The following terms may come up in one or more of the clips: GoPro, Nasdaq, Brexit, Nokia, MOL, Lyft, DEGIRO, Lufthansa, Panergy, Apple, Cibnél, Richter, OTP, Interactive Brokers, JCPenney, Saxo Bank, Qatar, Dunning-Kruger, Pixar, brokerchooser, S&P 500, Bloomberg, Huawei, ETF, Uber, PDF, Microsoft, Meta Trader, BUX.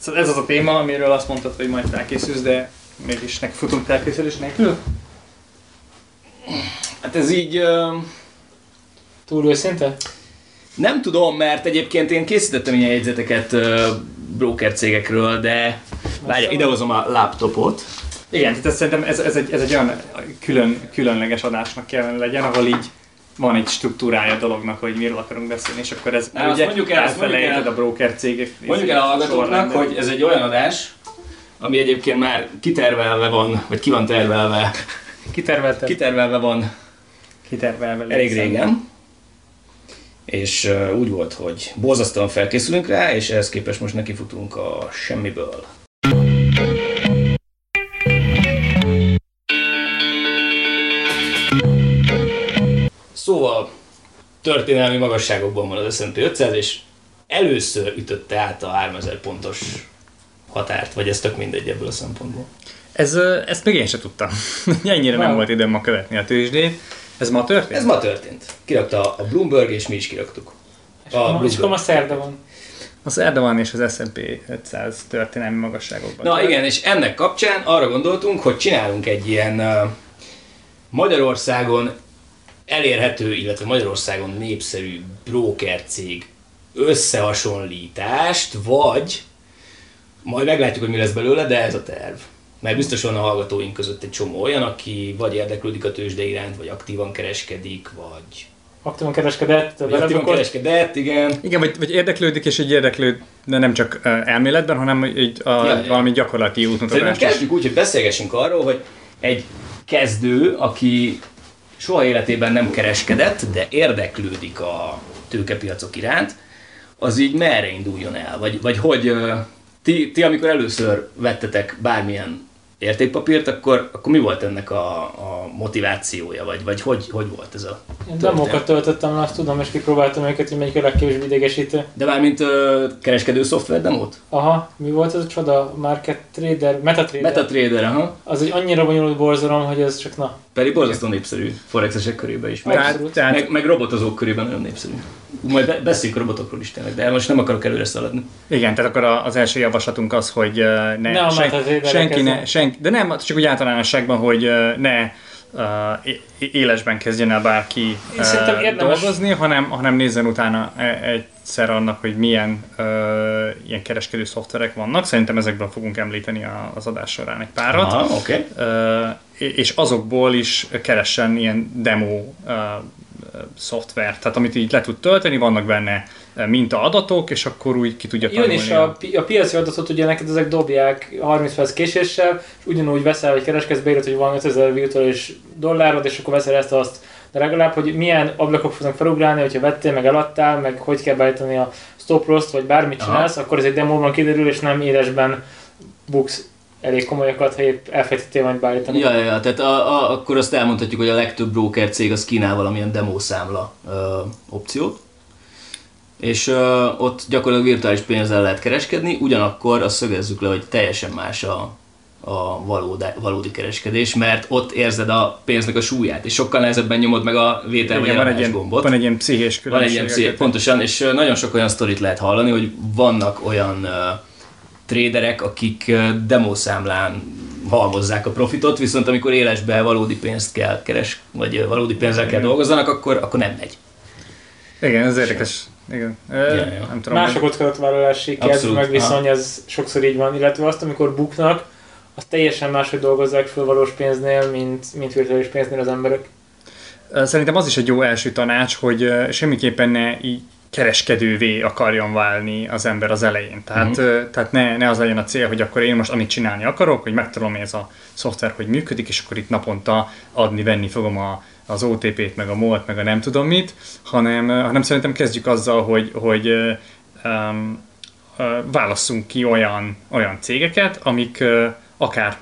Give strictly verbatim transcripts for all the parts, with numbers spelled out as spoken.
Szóval ez az a téma, amiről azt mondtad, hogy majd felkészülsz, de mégis nek futunk felkészülés nélkül? Hát ez így... Uh... Túl őszinte? Nem tudom, mert egyébként én készítettem ilyen jegyzeteket uh, broker cégekről, de várja, idehozom a laptopot. Igen, tehát szerintem ez, ez, egy, ez egy olyan külön, különleges adásnak kellene legyen, ahol így van egy struktúrája a dolognak, hogy miről akarunk beszélni, és akkor ez Na, ugye mondjuk el, elfelejted a broker cégek. Mondjuk el a hallgatóknak, hogy ez egy olyan adás, ami egyébként már kitervelve van, vagy ki van tervelve. Kiterveltem. Kitervelve van. Kitervelve. Elég régen. És uh, úgy volt, hogy borzasztóan felkészülünk rá, és ehhez képest most nekifutunk a semmiből. Szóval történelmi magasságokban van az S and P ötszáz, és először ütötte át a háromezer pontos határt, vagy ez tök mindegy ebből a szempontból. Ez, ezt még én sem tudtam. Ennyire nem volt időm ma követni a tőzsdét. Ez ma történt? Ez ma történt. Kirakta a Bloomberg, és mi is kiraktuk. És akkor ma szerda van. A szerda van, és az S and P ötszáz történelmi magasságokban. Na igen, és ennek kapcsán arra gondoltunk, hogy csinálunk egy ilyen uh, Magyarországon elérhető, illetve Magyarországon népszerű brókercég összehasonlítást, vagy majd meglátjuk, hogy mi lesz belőle, de ez a terv. Mert biztos van a hallgatóink között egy csomó olyan, aki vagy érdeklődik a tőzsde iránt, vagy aktívan kereskedik, vagy... Aktívan kereskedett? Vagy aktívan kereskedett, igen. Igen, vagy, vagy érdeklődik, és egy érdeklő, de nem csak elméletben, hanem egy, a, ja, valami gyakorlati útmutatást. Kezdjük úgy, hogy beszélgessünk arról, hogy egy kezdő, aki soha életében nem kereskedett, de érdeklődik a tőkepiacok iránt, az így merre induljon el? Vagy, vagy hogy ti, ti, amikor először vettetek bármilyen értékpapírt, akkor, akkor mi volt ennek a, a motivációja, vagy, vagy hogy, hogy volt ez a történet? Én demókat töltöttem, azt tudom, és kipróbáltam őket, hogy melyik a legkevésbé idegesítő. De mármint ö, kereskedő szoftver demót? Aha, mi volt ez a csoda? Market Trader, Meta Trader. Meta Trader, aha. Az egy annyira bonyolult borzalom, hogy ez csak na. Pedig borzasztó népszerű, forexesek körében is. Meg, tehát... meg, meg robotozók körében nagyon népszerű. Majd be, beszéljünk robotokról is tényleg, de most nem akarok előre szaladni. Igen, tehát akkor az első javaslatunk az, hogy ne, ne sen, senki ne, senki, de nem, csak úgy általánosságban, hogy ne uh, élesben kezdjen el bárki uh, dolgozni, hanem, hanem nézzen utána egyszer annak, hogy milyen uh, ilyen kereskedő szoftverek vannak. Szerintem ezekből fogunk említeni az adás során egy párat. Aha, okay. uh, és azokból is keressen ilyen demo uh, szoftver, tehát amit így le tud tölteni, vannak benne mintaadatok, és akkor úgy ki tudja tanulni. Jön is a, pi- a piaci adatot, ugye neked ezek dobják harminc perc késéssel, és ugyanúgy veszel, hogy kereskedsz, beírod, hogy van ötezer virtuális dollárod, és akkor veszel ezt azt. De legalább, hogy milyen ablakok fognak felugrálni, hogyha vettél, meg eladtál, meg hogy kell beállítani a stop loss-t, vagy bármit csinálsz, aha, akkor ez egy demóban kiderül, és nem élesben buksz elég komolyakat, ha épp elfejtettél majd beállítani. Ja, ja, tehát a, a, akkor azt elmondhatjuk, hogy a legtöbb broker cég az kínál valamilyen demószámla ö, opciót, és ö, ott gyakorlatilag virtuális pénzzel lehet kereskedni, ugyanakkor azt szögezzük le, hogy teljesen más a, a valódi, valódi kereskedés, mert ott érzed a pénznek a súlyát, és sokkal nehezebben nyomod meg a vétel igen, vagy van egy gombot. Van egy ilyen pszichés különbség. Van egy ilyen, pontosan, és nagyon sok olyan sztorit lehet hallani, hogy vannak olyan ö, tréderek, akik demószámlán halmozzák a profitot, viszont amikor élesben valódi pénzt kell keres, vagy valódi pénzzel kell dolgozzanak, akkor, akkor nem megy. Igen, ez érdekes. Igen. Más a kockázatvállalási kedv, meg viszony, ez sokszor így van, illetve azt, amikor buknak, azt teljesen máshogy dolgozzák föl valós pénznél, mint, mint virtuális pénznél az emberek. Szerintem az is egy jó első tanács, hogy semmiképpen ne így kereskedővé akarjon válni az ember az elején. Tehát, uh-huh. tehát ne, ne az legyen a cél, hogy akkor én most amit csinálni akarok, hogy megtanulom ez a szoftver, hogy működik, és akkor itt naponta adni-venni fogom a, az o té pét, meg a em o el-t, meg a nem tudom mit, hanem, hanem szerintem kezdjük azzal, hogy, hogy um, válasszunk ki olyan, olyan cégeket, amik uh, akár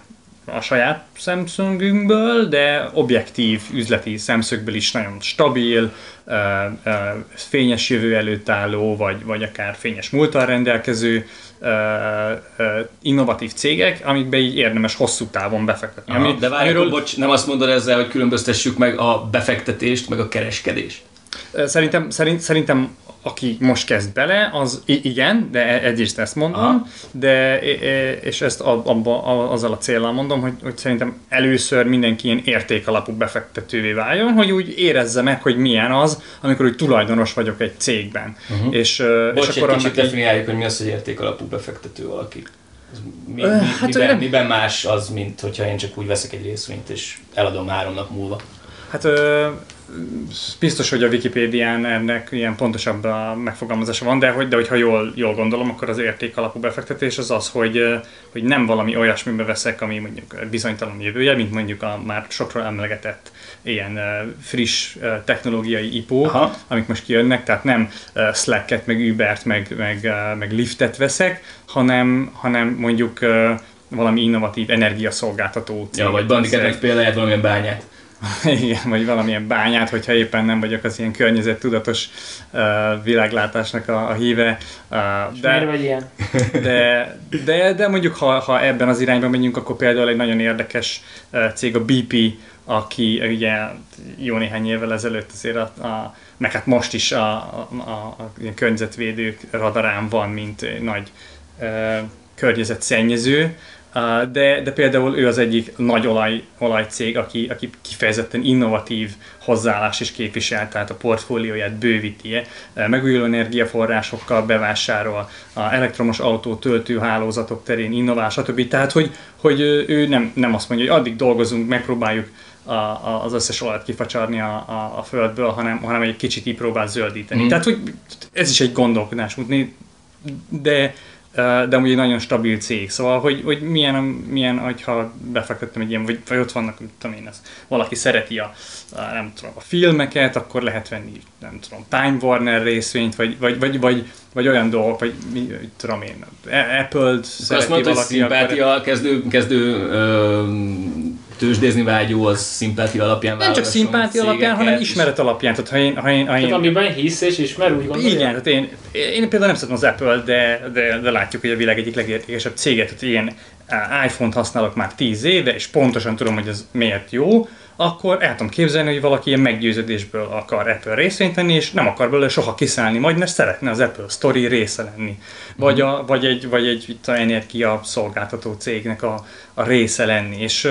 a saját szemszögünkből, de objektív üzleti szemszögből is nagyon stabil, fényes jövő előtt álló, vagy, vagy akár fényes múlttal rendelkező innovatív cégek, amikbe így érdemes hosszú távon befektetni. Aha, de várj, amiről... bocs, nem azt mondod ezzel, hogy különböztessük meg a befektetést, meg a kereskedést? Szerintem, szerint, szerintem aki most kezd bele, az igen, de egyrészt ezt mondom, aha, de és ezt abba, azzal a céllal mondom, hogy, hogy szerintem először mindenki ilyen értékalapú befektetővé váljon, hogy úgy érezze meg, hogy milyen az, amikor úgy tulajdonos vagyok egy cégben. Uh-huh. És, bocs, és akkor egy kicsit definiáljuk, hogy mi az, hogy értékalapú befektető valaki. Mi, mi, hát, miben, nem... miben más az, mint hogyha én csak úgy veszek egy részvényt és eladom három nap múlva? Hát ö, biztos, hogy a Wikipédián ennek ilyen pontosabb a megfogalmazása van, de, hogy, de hogyha jól, jól gondolom, akkor az értékalapú befektetés az az, hogy, hogy nem valami olyasmibe veszek, ami mondjuk bizonytalan jövője, mint mondjuk a már sokról emlegetett ilyen friss technológiai ipók, aha, amik most kijönnek, tehát nem Slacket, meg Ubert, meg, meg, meg Lyftet veszek, hanem, hanem mondjuk valami innovatív energiaszolgáltató cég. Ja, vagy Bandiketnek például valamilyen bányát. Igen, vagy valamilyen bányát, hogyha éppen nem vagyok az ilyen környezettudatos uh, világlátásnak a, a híve. Uh, de, miért vagy ilyen? De, de, de mondjuk, ha, ha ebben az irányban megyünk, akkor például egy nagyon érdekes uh, cég, a bé pé, aki ugye jó néhány évvel ezelőtt azért a, a meg hát most is a, a, a, a környezetvédők radarán van, mint nagy uh, környezetszennyező. De, de például ő az egyik nagy olaj, olajcég, aki, aki kifejezetten innovatív hozzáállás is képvisel, tehát a portfólióját bővíti, megújuló energiaforrásokkal bevásárol, a elektromos autó töltőhálózatok terén innovál, stb. Tehát, hogy, hogy ő nem, nem azt mondja, hogy addig dolgozunk, megpróbáljuk a, a, az összes olajat kifacsarni a, a, a földből, hanem, hanem egy kicsit így próbál zöldíteni. Mm. Tehát, hogy ez is egy gondolkodásmód, de de amúgy egy nagyon stabil cég, szóval, hogy, hogy milyen, milyen, hogyha befektettem egy ilyen, vagy, vagy ott vannak, tudom én, ez, valaki szereti a, a, nem tudom, a filmeket, akkor lehet venni, nem tudom, Time Warner részvényt, vagy, vagy, vagy, vagy, vagy olyan dolgok, vagy tudom én, Apple-t szereti mondta, valaki. Szimpátia, akkor... kezdő, kezdő öm... tőzsdézni vágyó, az szimpátia alapján válaszol. Nem csak szimpátia alapján, hanem ismeret alapján. Tehát, ha én, ha én, ha én... tehát amiben hisz és ismer, úgy gondolja. Igen, tehát én, én például nem szeretem az Apple, de, de, de látjuk, hogy a világ egyik legértékesebb céget. Tehát ilyen iPhone-t használok már tíz éve, és pontosan tudom, hogy ez miért jó, akkor el tudom képzelni, hogy valaki ilyen meggyőződésből akar Apple részvényt venni, és nem akar belőle soha kiszállni majd, mert szeretne az Apple Story része lenni. Vagy, a, vagy egy, vagy egy itt a energia szolgáltató cégnek a, a része lenni. És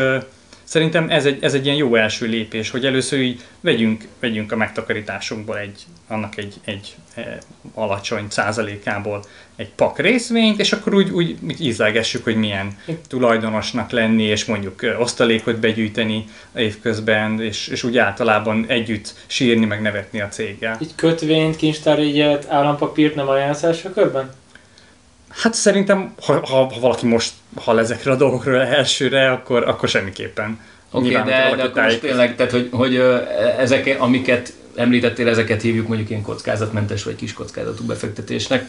szerintem ez egy, ez egy ilyen jó első lépés, hogy először így vegyünk, vegyünk a megtakarításunkból egy, annak egy, egy e, alacsony százalékából egy pak részvényt, és akkor úgy, úgy ízlelgessük, hogy milyen tulajdonosnak lenni, és mondjuk osztalékot begyűjteni évközben, és, és úgy általában együtt sírni, meg nevetni a céggel. Így kötvényt, kincstárügyet, állampapírt nem ajánlsz első körben? Hát szerintem, ha, ha, ha valaki most hall ezekre a dolgokról elsőre, akkor, akkor semmiképpen. Oké, okay, de, de akkor most tényleg, tehát, hogy, hogy ezek, amiket említettél, ezeket hívjuk mondjuk ilyen kockázatmentes vagy kis kockázatú befektetésnek.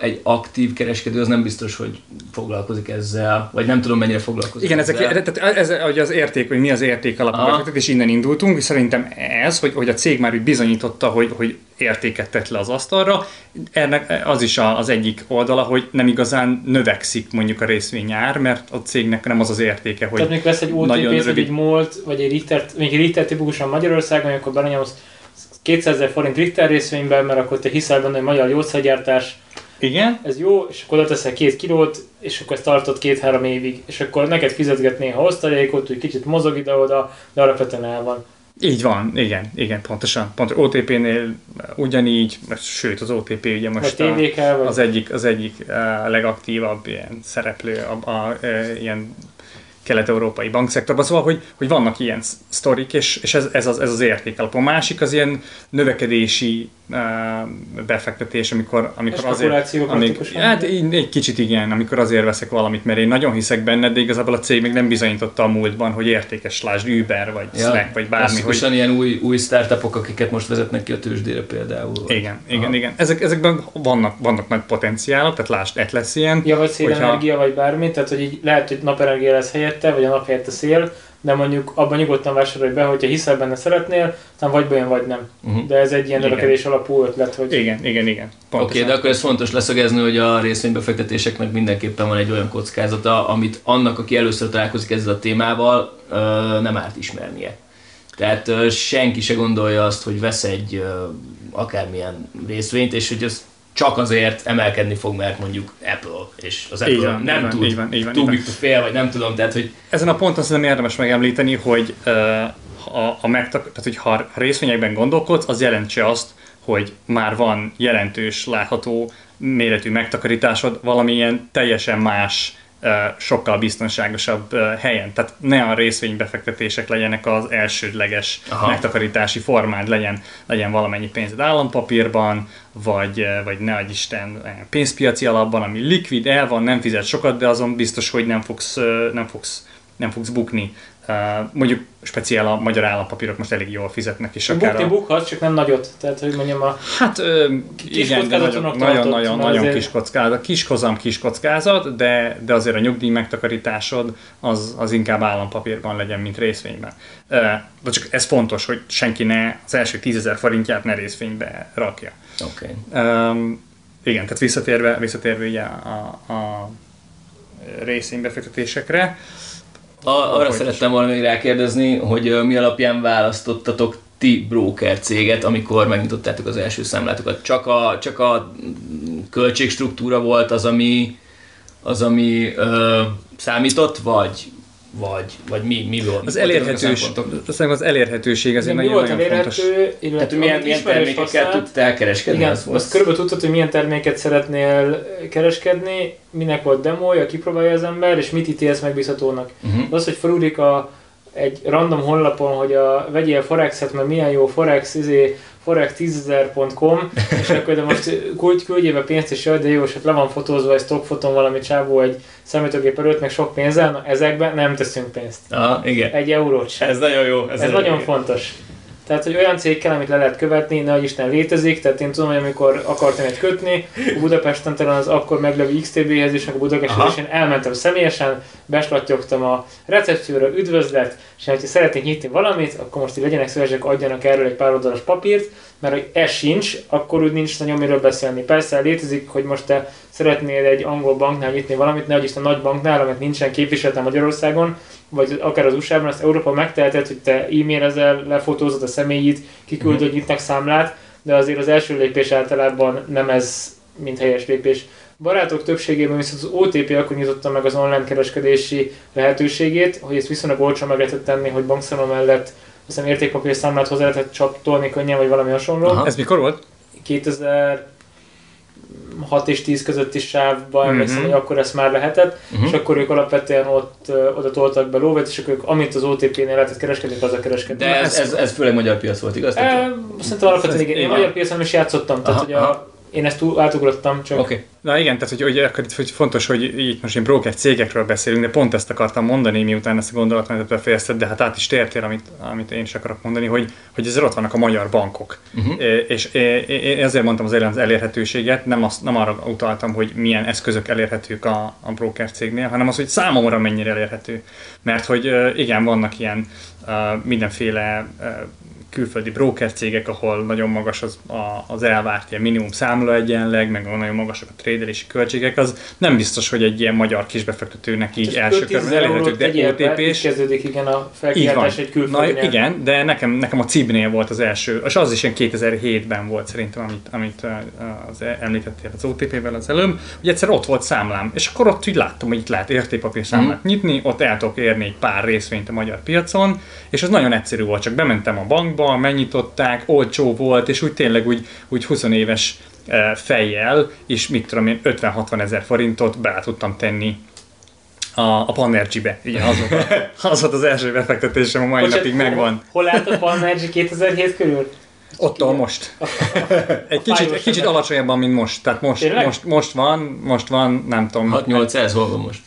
Egy aktív kereskedő az nem biztos, hogy foglalkozik ezzel, vagy nem tudom mennyire foglalkozik. Igen, ezzel. Ezek, tehát ez az érték, hogy mi az érték alapú, és innen indultunk, és szerintem ez, hogy, hogy a cég már úgy bizonyította, hogy, hogy értéket tett le az asztalra, ennek az is az egyik oldala, hogy nem igazán növekszik mondjuk a részvényár, mert a cégnek nem az az értéke, hogy tehát még vesz egy o té pét, vagy egy MOL-t, vagy egy Richtert, még egy Richter tipikusan Magyarországon, akkor belenyomsz kétszázezer forint Richter részvényben, mert akkor te hiszel benne, hogy magyar gyógyszergyártás, igen, ez jó, és akkor leteszel két kilót, és akkor ezt tartod két-három évig, és akkor neked fizetget néha osztalékot, hogy kicsit mozog ide-oda, de alapvetően el van. Így van, igen, igen, pontosan. Pont o té pénél ugyanígy, sőt az o té pé ugye most a, az egyik, az egyik a legaktívabb ilyen szereplő, a, a, a, ilyen kelet-európai bankszektorban, szóval, hogy, hogy vannak ilyen sztorik, és, és ez, ez, az, ez az értékalap. A másik az ilyen növekedési uh, befektetés, amikor, amikor azért... Amíg, hát egy kicsit igen, amikor azért veszek valamit, mert én nagyon hiszek benne, de igazából a cég még nem bizonyította a múltban, hogy értékes, lásd, Uber, vagy ja, Slack, vagy bármi. Hogy... ilyen új, új startupok, akiket most vezetnek ki a tőzsdére például. Igen, aha, igen, igen. Ezek, ezekben vannak, vannak nagy potenciálok, tehát lásd, et lesz ilyen. Ja, vagy szélenergia, hogyha... vagy bármi, tehát hogy így lehet, hogy napenergia lesz helyett, vagy a nap helyett a szél, de mondjuk abban nyugodtan vásárolj be, hogyha hiszel benne, szeretnél, hanem vagy bejön, vagy nem. Uh-huh. De ez egy ilyen növekedés alapú ötlet, hogy... Igen, igen, igen. Oké, okay, de akkor ez fontos leszögezni, hogy a részvénybefektetéseknek mindenképpen van egy olyan kockázata, amit annak, aki először találkozik ezzel a témával, nem árt ismernie. Tehát senki se gondolja azt, hogy vesz egy akármilyen részvényt, és hogy ez csak azért emelkedni fog, mert mondjuk Apple, és az Apple van, nem tud túl big to fail, vagy nem tudom, tehát hogy... Ezen a ponton szerintem érdemes megemlíteni, hogy uh, a, a megtak- tehát, hogy ha részvényekben gondolkodsz, az jelentse azt, hogy már van jelentős, látható méretű megtakarításod valamilyen teljesen más, sokkal biztonságosabb helyen. Tehát ne a részvénybefektetések legyenek az elsődleges Aha. megtakarítási formád, legyen, legyen valamennyi pénzed állampapírban, vagy, vagy ne adj Isten pénzpiaci alapban, ami likvid, el van, nem fizet sokat, de azon biztos, hogy nem fogsz, nem fogsz, nem fogsz bukni. Uh, mondjuk speciál a magyar állampapírok most elég jól fizetnek is. Bukni bukhatsz, csak nem nagyot. Tehát, hogy mondjam, a hát, ö, igen, nagyon-nagyon azért... kis kockázat. Kis hozam, kis kockázat, de, de azért a nyugdíj megtakarításod az, az inkább állampapírban legyen, mint részvényben. Uh, de csak ez fontos, hogy senki ne az első tízezer forintját ne részvénybe rakja. Oké. Okay. Um, igen, tehát visszatérve, visszatérve ugye a, a, a részvénybefektetésekre. A, arra szerettem volna még rákérdezni, hogy uh, mi alapján választottatok ti broker céget, amikor megnyitottátok az első számlátokat. Csak a, csak a költségstruktúra volt az, ami, az, ami uh, számított, vagy, vagy, vagy mi, mi volt? Az, elérhetős, az, az elérhetőség azért nagyon, nagyon fontos. Tehát, hogy milyen, milyen termékekkel tudtál kereskedni? Igen, az azt körülbelül tudtad, hogy milyen terméket szeretnél kereskedni, minek volt demója, kipróbálja az ember, és mit ítélsz megbízhatónak. Uh-huh. Az, hogy felúdik a, egy random honlapon, hogy a, vegyél Forexet, mert milyen jó Forex, izé, forex tízezer pont com, és akkor de most küld, küldjél be pénzt is, de jó, és hát le van fotózva egy stockfoton valami csávó egy számítógép előtt, meg sok pénzzel, na ezekben nem teszünk pénzt. Aha, igen. Egy eurót sem. Ez nagyon jó. Ez, ez nagyon jó. Fontos. Tehát, hogy olyan cég kell, amit le lehet követni, nehogy Isten létezik, tehát én tudom, hogy amikor akartam egy kötni, a Budapesten talán az akkor meglevő iksz té bé-hez és a Budapesthez, én elmentem személyesen, beslattyogtam a recepcióra, üdvözlet, és ha szeretnék nyitni valamit, akkor most így legyenek szívesek, adjanak erről egy pár oldalas papírt, mert hogy ez sincs, akkor úgy nincs nagyon miről beszélni. Persze létezik, hogy most te szeretnél egy angol banknál nyitni valamit, nehogy Isten nagy banknál, amit nincsen képviselete Magyarországon, vagy akár az u es á-ban, azt Európa megtehetett, hogy te e-mailezel, lefotózod a személyit, kiküldöd, hogy nyitnak számlát, de azért az első lépés általában nem ez, mint helyes lépés. Barátok többségében viszont az o té pé akkor nyitotta meg az online kereskedési lehetőségét, hogy ezt viszonylag olcsón meg lehetett tenni, hogy bankszámla mellett azt hiszem értékpapír számlát hozzá lehetett csatolni könnyen, vagy valami hasonló. Aha. Ez mikor volt? kétezer-hat és tíz közötti sávban emlékszem, uh-huh. hogy akkor ezt már lehetett, uh-huh. és akkor ők alapvetően ott ö, oda toltak be lóvét, és akkor ők, amit az o té pé-nél lehetett kereskedni, az a kereskedni. De ez, ez, ez főleg magyar piac volt, igaz? E, szerintem alapvetően igen. Én magyar piacon is játszottam, tehát aha, hogy a, én ezt túl átugrottam csak. Okay. Na igen, tehát hogy, hogy, akkor itt, hogy fontos, hogy itt most én broker cégekről beszélünk, de pont ezt akartam mondani, miután ezt a gondolatmenetet befejezted, de hát át is tértél, amit, amit én is akarok mondani, hogy, hogy ezért ott vannak a magyar bankok. Uh-huh. É, és é, én ezért mondtam az elérhetőséget, nem, azt, nem arra utaltam, hogy milyen eszközök elérhetők a, a broker cégnél, hanem az, hogy számomra mennyire elérhető. Mert hogy igen, vannak ilyen mindenféle külföldi broker cégek, ahol nagyon magas az, a, az elvárt ilyen minimum számla egyenleg, meg nagyon magasak a trédelési költségek, az nem biztos, hogy egy ilyen magyar kisbefektetőnek így első körben elérhetők, de o té pés. Kezdődik igen a felkiáltás egy külföldi. Na, igen, de nekem, nekem a Cibnél volt az első, és az is ilyen kétezer-hétben volt szerintem, amit, amit az említettél az o té pével az előbb, hogy egyszer ott volt számlám, és akkor ott így láttam, hogy itt lehet értékpapír számlát mm. nyitni, ott el tudok érni egy pár részvényt a magyar piacon, és az nagyon egyszerű volt, csak bementem a bankba, megnyitották, olcsó volt, és úgy tényleg úgy, úgy húsz éves fejjel, és mit tudom én, ötven-hatvan ezer forintot be tudtam tenni a, a Panergybe. Igen, az volt, a, az volt az első befektetésem, a mai Bocsát, napig megvan. Hol állt a Panergy kétezer-hét körül? Ottól most. A, a, a egy kicsit, egy kicsit alacsonyabban, mint most. Tehát most, most, most van, most van, nem tudom. hat-nyolc száz hol van most?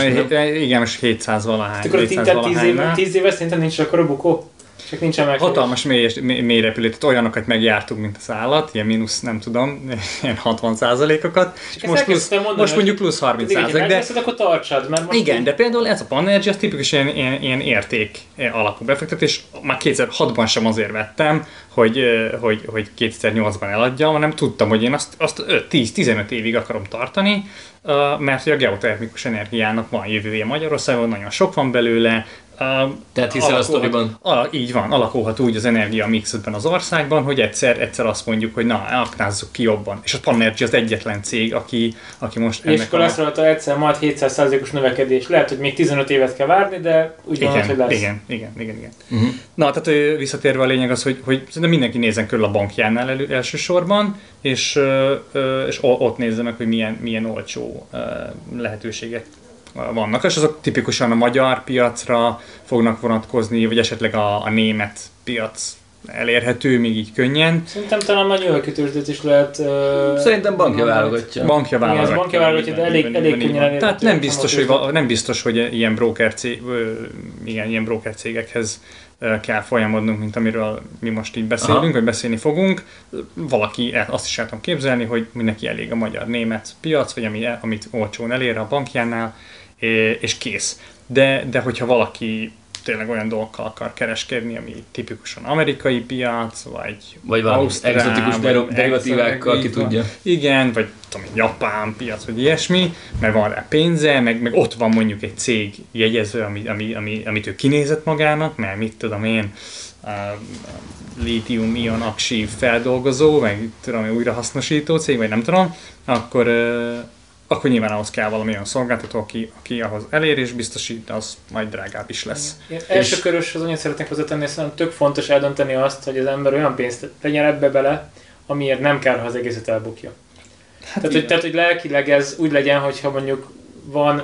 Hét, igen, most hétszáz valahány. Akkor tíz éve szerintem nincs akkor a bukó. Csak nincsen meg. Hatalmas mély, mély, mély repülő, olyanokat megjártuk, mint az állat, ilyen mínusz, nem tudom, ilyen hatvan százalékokat, és most, plusz, mondani, most mondjuk plusz harminc százalék, de... Akkor tartsad, mert most igen, így... de például ez a Panergy, az tipikus ilyen, ilyen, ilyen érték alapú befektetés, már kétezer-hatban sem azért vettem, hogy, hogy, hogy kétezer-nyolcban eladjam, hanem tudtam, hogy én azt, azt tíz-tizenöt évig akarom tartani, mert a geotermikus energiának van jövője Magyarországon, nagyon sok van belőle, Tehát hiszel a sztoriban? Így van, alakulhat úgy az energia mixedben az országban, hogy egyszer, egyszer azt mondjuk, hogy na, aknázzuk ki jobban. És a Panergy az egyetlen cég, aki, aki most... És akkor a... azt mondta, egyszer majd hétszáz százalékos növekedés. Lehet, hogy még tizenöt évet kell várni, de úgy igen, van, hogy lesz. Igen, igen, igen. igen. Uh-huh. Na, tehát visszatérve a lényeg az, hogy, hogy szerintem mindenki nézzen körül a bankjánál elő, elsősorban, és, és ott nézze meg, hogy milyen, milyen olcsó lehetőségek vannak, és azok tipikusan a magyar piacra fognak vonatkozni, vagy esetleg a, a német piac elérhető, még így könnyen. Szerintem talán már nyilvánkötősdőt is lehet... Uh, Szerintem bankja válogatja. Bankja válogatja. Bankja válogatja, de elég, elég, elég könnyen elérhető. Tehát nem biztos, hogy, nem biztos, hogy ilyen broker, cég, ilyen, ilyen broker cégekhez kell folyamodnunk, mint amiről mi most így beszélünk, aha, vagy beszélni fogunk. Valaki, azt is el tudom képzelni, hogy mindenki elég a magyar-német piac, vagy ami, amit olcsón elér a bankjánál, és kész. De, de hogyha valaki tényleg olyan dolgokkal akar kereskedni, ami tipikusan amerikai piac, vagy vagy valami exotikus derivatívákkal, ki tudja. Igen, vagy tudom, japán piac, vagy ilyesmi, mert van rá pénze, meg, meg ott van mondjuk egy cég jegyező, ami, ami, ami, amit ő kinézett magának, mert mit tudom én, lítium-ion aksi feldolgozó, meg tudom én újrahasznosító cég, vagy nem tudom, akkor akkor nyilván ahhoz kell valami olyan szolgáltató, aki, aki ahhoz elér és biztosít, az majd drágább is lesz. Ilyen első körös az annyit szeretnék hozzátenni, szerintem tök fontos eldönteni azt, hogy az ember olyan pénzt legyen ebbe bele, amiért nem kell, ha az egészet elbukja. Hát tehát, hogy, tehát, hogy lelkileg ez úgy legyen, hogyha mondjuk van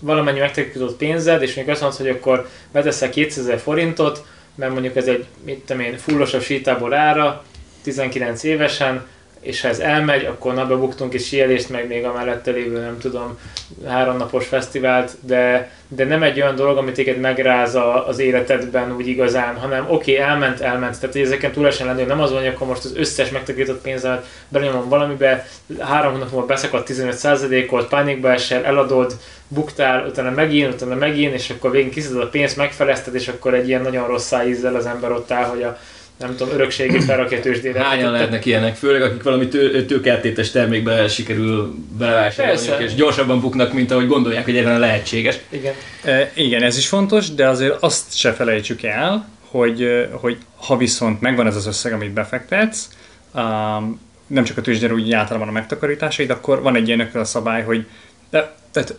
valamennyi megtakarító pénzed, és mondjuk azt mondod, hogy akkor beteszel kétezer forintot, mert mondjuk ez egy, mit tudom én, fullosabb sítából ára, tizenkilenc évesen, és ha ez elmegy, akkor napba buktunk is síelést, meg még a mellette lévő, nem tudom, háromnapos fesztivált, de, de nem egy olyan dolog, amit téged megráz a, az életedben úgy igazán, hanem oké, okay, elment, elment, tehát ezeken túlesen lenni, nem az van, hogy akkor most az összes megtakarított pénzemet belenyomom valamibe, három hónap múlva beszakadt tizenöt százalékot, pánikba esel, eladod, buktál, utána megint, utána megint, és akkor végén kiszeded a pénzt, megfelezted, és akkor egy ilyen nagyon rossz ízzel az ember ott áll, hogy a nem tudom, örökségét felrakja tőzsdére. Hányan lehetnek ilyenek, főleg akik valami tő, tőkeltétes termékbe sikerül belevásárolni, és gyorsabban buknak, mint ahogy gondolják, hogy egyáltalán lehetséges. Igen. E, igen, ez is fontos, de azért azt se felejtsük el, hogy, hogy ha viszont megvan ez az összeg, amit befektetsz, um, nem csak a tőzsdére, úgy általában a megtakarításaid, akkor van egy ilyen a szabály, hogy de, tehát,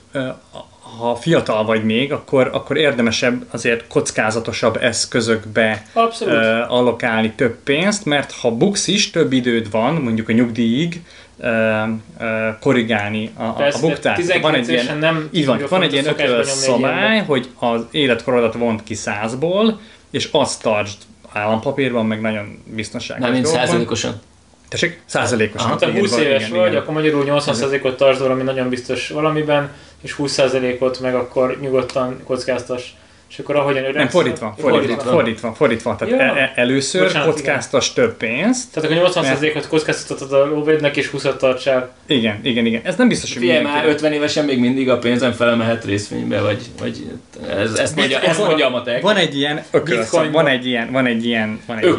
ha fiatal vagy még, akkor, akkor érdemesebb azért kockázatosabb eszközökbe ö, allokálni több pénzt, mert ha buksz is, több időd van, mondjuk a nyugdíjig ö, ö, korrigálni a, a, a buktát. Van egy ilyen, nem így van, van egy ilyen ököl szabály, hogy az életkorodat vont ki százból, és azt tartsd állampapírban, meg nagyon biztonságos dolgokban. Nem, mint százalékosan. Tessék? Százalékosan. Hát, ha húsz éves vagy, igen, akkor magyarul nyolcvan százalékot tartsd valami nagyon biztos valamiben, és húsz százalékot meg akkor nyugodtan kockáztas, és akkor ahogyan öregsz... Nem, fordítva, fordítva, fordítva, fordítva, fordítva. Tehát ja. e- először bocsánat, kockáztas igen. több pénzt. Tehát akkor nyolcvan százalékot mert... kockáztatod a lóvédnek, és húszat tartsál. Igen, igen, igen. Ez nem biztos, hogy mindenki. Már ötven évesen még mindig a pénzem felemehet részvénybe, vagy, vagy ez, ezt mondja, ezt mondja a matek. Van egy ilyen ökölszabály, van egy ilyen, van egy ilyen, van egy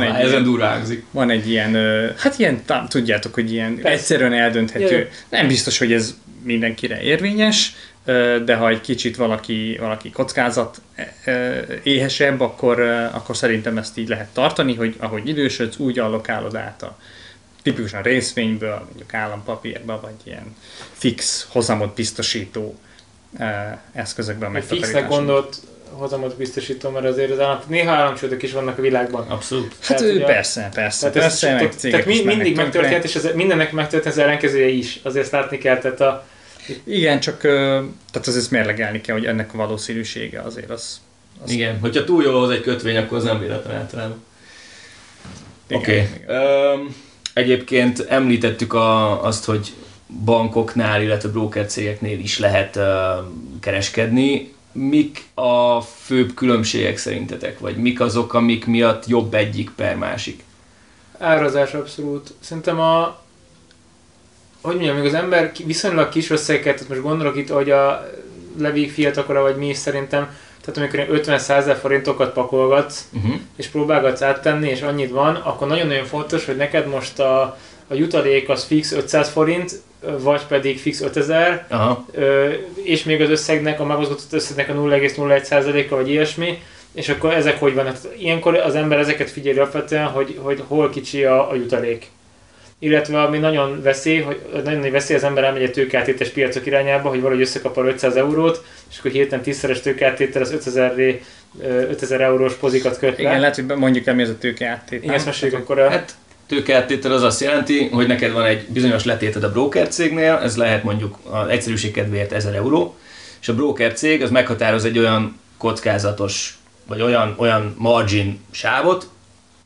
ilyen, ezen durválkozik. Van egy ilyen, hát ilyen, tudjátok, hogy ilyen egyszerűen eldönthető. Nem biztos, hogy ez mindenkire érvényes, de ha egy kicsit valaki, valaki kockázat éhesebb, akkor, akkor szerintem ezt így lehet tartani, hogy ahogy idősödsz, úgy allokálod át a tipikusan részvényből, mondjuk állampapírba, vagy ilyen fix hozamot biztosító eszközökben megtakarításon. Fixnek gondolt hozamot biztosító, mert azért az állam, néha államcsődök is vannak a világban. Abszolút. Hát tehát, ő, ugye, persze, persze. Tehát, persze, persze, persze, tehát mi, mindig megtörtént, és az, mindennek megtörtént az ellenkezője is. Azért látni kell, tehát a... Igen, csak tehát azért mérlegelni kell, hogy ennek a valószínűsége azért az... az igen, hogyha túl jól hoz egy kötvény, akkor az nem véletlen általában. Oké. Okay. Egyébként említettük a, azt, hogy bankoknál, illetve brókercégeknél is lehet uh, kereskedni. Mik a főbb különbségek szerintetek, vagy mik azok, amik miatt jobb egyik per másik? Árazás abszolút. Szerintem a... Hogy mondjam, még az ember viszonylag kis összegeket, tehát most gondolok itt, hogy a Levi fiatalkora vagy mi is szerintem, tehát amikor ötven százer forintokat pakolgatsz, uh-huh. és próbálgatsz áttenni, és annyit van, akkor nagyon-nagyon fontos, hogy neked most a, a jutalék az fix ötszáz forint, vagy pedig fix ötezer, és még az összegnek, a megmozgatott összegnek a nulla egész nulla egy százaléka vagy ilyesmi, és akkor ezek hogy vannak? Ilyenkor az ember ezeket figyeli alapvetően, hogy, hogy hol kicsi a, a jutalék. Illetve ami nagyon veszély, hogy nagyon nagy veszély, az ember elmegy a tőkeáttétes piacok irányába, hogy valahogy összekapar ötszáz eurót, és akkor hirtelen tízszeres tőkeáttétel az ötezer eurós pozikat köt le. Igen, lehet, hogy mondjuk el, mi az a tőkeáttét. Igen, ezt meséljük akkor el. Hát tőkeáttétel az azt jelenti, hogy neked van egy bizonyos letéted a broker cégnél, ez lehet mondjuk az egyszerűség kedvéért ezer euró, és a broker cég az meghatároz egy olyan kockázatos, vagy olyan, olyan margin sávot,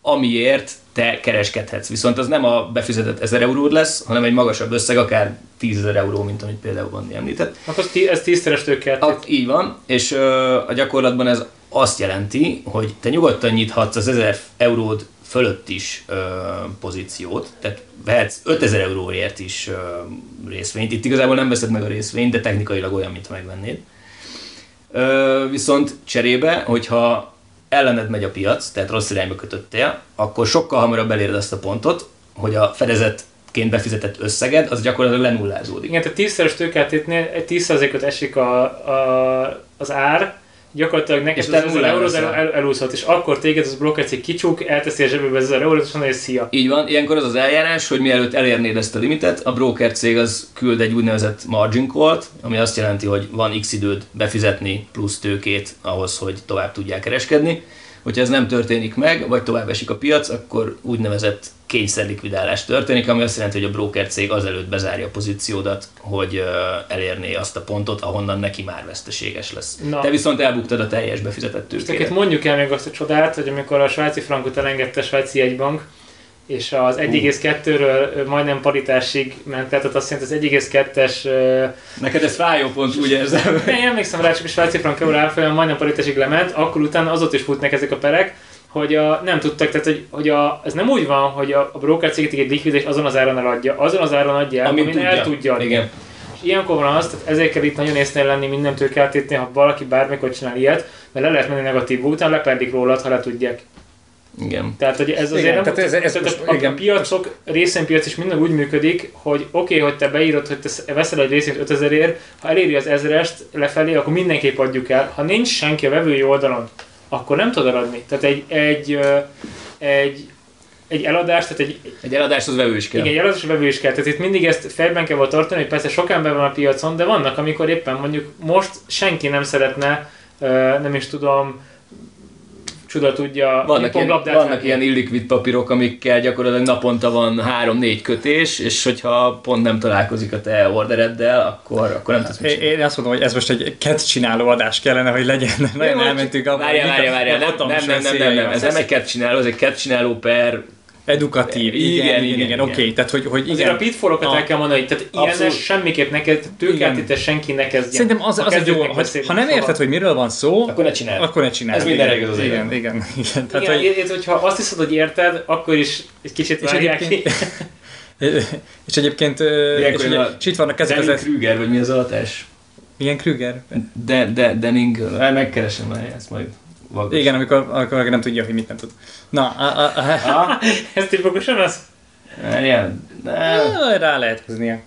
amiért te kereskedhetsz. Viszont az nem a befizetett ezer euród lesz, hanem egy magasabb összeg, akár tízezer euró, mint amit például Bandi említett. Akkor ez tízszeres tőkeáttétel. Így van, és ö, a gyakorlatban ez azt jelenti, hogy te nyugodtan nyithatsz az ezer euród fölött is ö, pozíciót, tehát vehetsz ötezer euróért is ö, részvényt. Itt igazából nem veszed meg a részvényt, de technikailag olyan, mintha megvennéd. Ö, viszont cserébe, hogyha ellened megy a piac, tehát rossz irányba kötöttél, akkor sokkal hamarabb eléred azt a pontot, hogy a fedezetként befizetett összeged, az gyakorlatilag lenullázódik. Igen, tehát tízszeres tőkeáttételnél egy tíz százalékot esik a, a, az ár, gyakorlatilag neked az ezer eurót elúszhat, és akkor téged az brokercég kicsúk, elteszi a zsebébe az ezer eurót, és mondja, hogy szia. Így van, ilyenkor az az eljárás, hogy mielőtt elérnéd ezt a limitet, a brokercég az küld egy úgynevezett margin callt, ami azt jelenti, hogy van x időd befizetni plusz tőkét ahhoz, hogy tovább tudják kereskedni. Hogyha ez nem történik meg, vagy tovább esik a piac, akkor úgynevezett kényszerlikvidálás történik, ami azt jelenti, hogy a brokercég azelőtt bezárja a pozíciódat, hogy elérné azt a pontot, ahonnan neki már veszteséges lesz. Na. Te viszont elbuktad a teljes befizetett tőkédet. Itt mondjuk el még azt a csodát, hogy amikor a svájci frankot elengedte a svájci jegybank, és az egy egész kettőről majdnem paritásig ment, tehát azt jelenti az egy egész kettes... Neked ez fájó pont, úgy érzem. Én emlékszem rá, csak a svájci frank euró árfolyam majdnem paritásig lement, akkor utána azóta is futnak ezek a perek, hogy a, nem tudtak, tehát hogy, hogy a, ez nem úgy van, hogy a, a broker céget egy likvidés azon az áron eladja, azon az áron adja el, amin tudja. El tudja adni. Igen. És ilyenkor van az, tehát ezért kell itt nagyon észnél lenni minden tőkeáttételnél, ha valaki bármikor csinál ilyet, mert le lehet menni negatívba, utána leperdik rólad, ha le tudják. Igen. Tehát, hogy ez azért igen, nem... Tehát ez, ez tehát most, a, igen. A piacok, részvénypiac is minden úgy működik, hogy oké, okay, hogy te beírod, hogy te veszel egy részvényt ötezerért, ha eléri az ezerest lefelé, akkor mindenképp adjuk el. Ha nincs senki a vevői oldalon, akkor nem tudod eladni. Tehát egy, egy, egy, egy eladás, tehát egy... Egy eladás az vevő is kell. Igen, egy eladás az vevő is kell. Tehát itt mindig ezt fejben kell tartani, hogy persze sok ember van a piacon, de vannak, amikor éppen mondjuk most senki nem szeretne, nem is tudom... Csuda tudja, vannak ilyen, vannak ilyen illikvid papírok, amikkel gyakorlatilag naponta van három-négy kötés, és hogyha pont nem találkozik a te ordereddel, akkor, akkor nem tudsz mit csinálni. Én azt mondom, hogy ez most egy kett csináló adás kellene, hogy legyen. Nagyon elmentünk abban. Várjál, várjál, várjál. Nem, nem, nem, nem, nem, nem. Ez nem egy kett csináló, ez egy kett csináló per... Edukatív, igen, igen, igen, igen, igen. igen. Oké, okay, tehát hogy, hogy igen. Azért a pitfallokat ah, el kell mondani, tehát ilyen semmiképp neked, tőkeáttétel senki ne kezdjen. Szerintem az, az egy jó, ha, ha nem érted, hogy miről van szó, akkor ne csináld. Akkor ne csináld. Ez minden igaz az igen, igen, igen, igen. Tehát, igen, hogy... hogyha azt hiszed, hogy érted, akkor is egy kicsit várják ki. És egyébként, és itt vannak ezek az... Denning-Krüger, vagy mi az a hatás? Milyen Krüger? De, de, Denning, megkeresem már ezt majd. Valós. Igen, amikor, amikor nem tudja, hogy mit nem tud. Na, a, a, a, a. Ez tipikusan az? Igen. Rá lehet hoznia.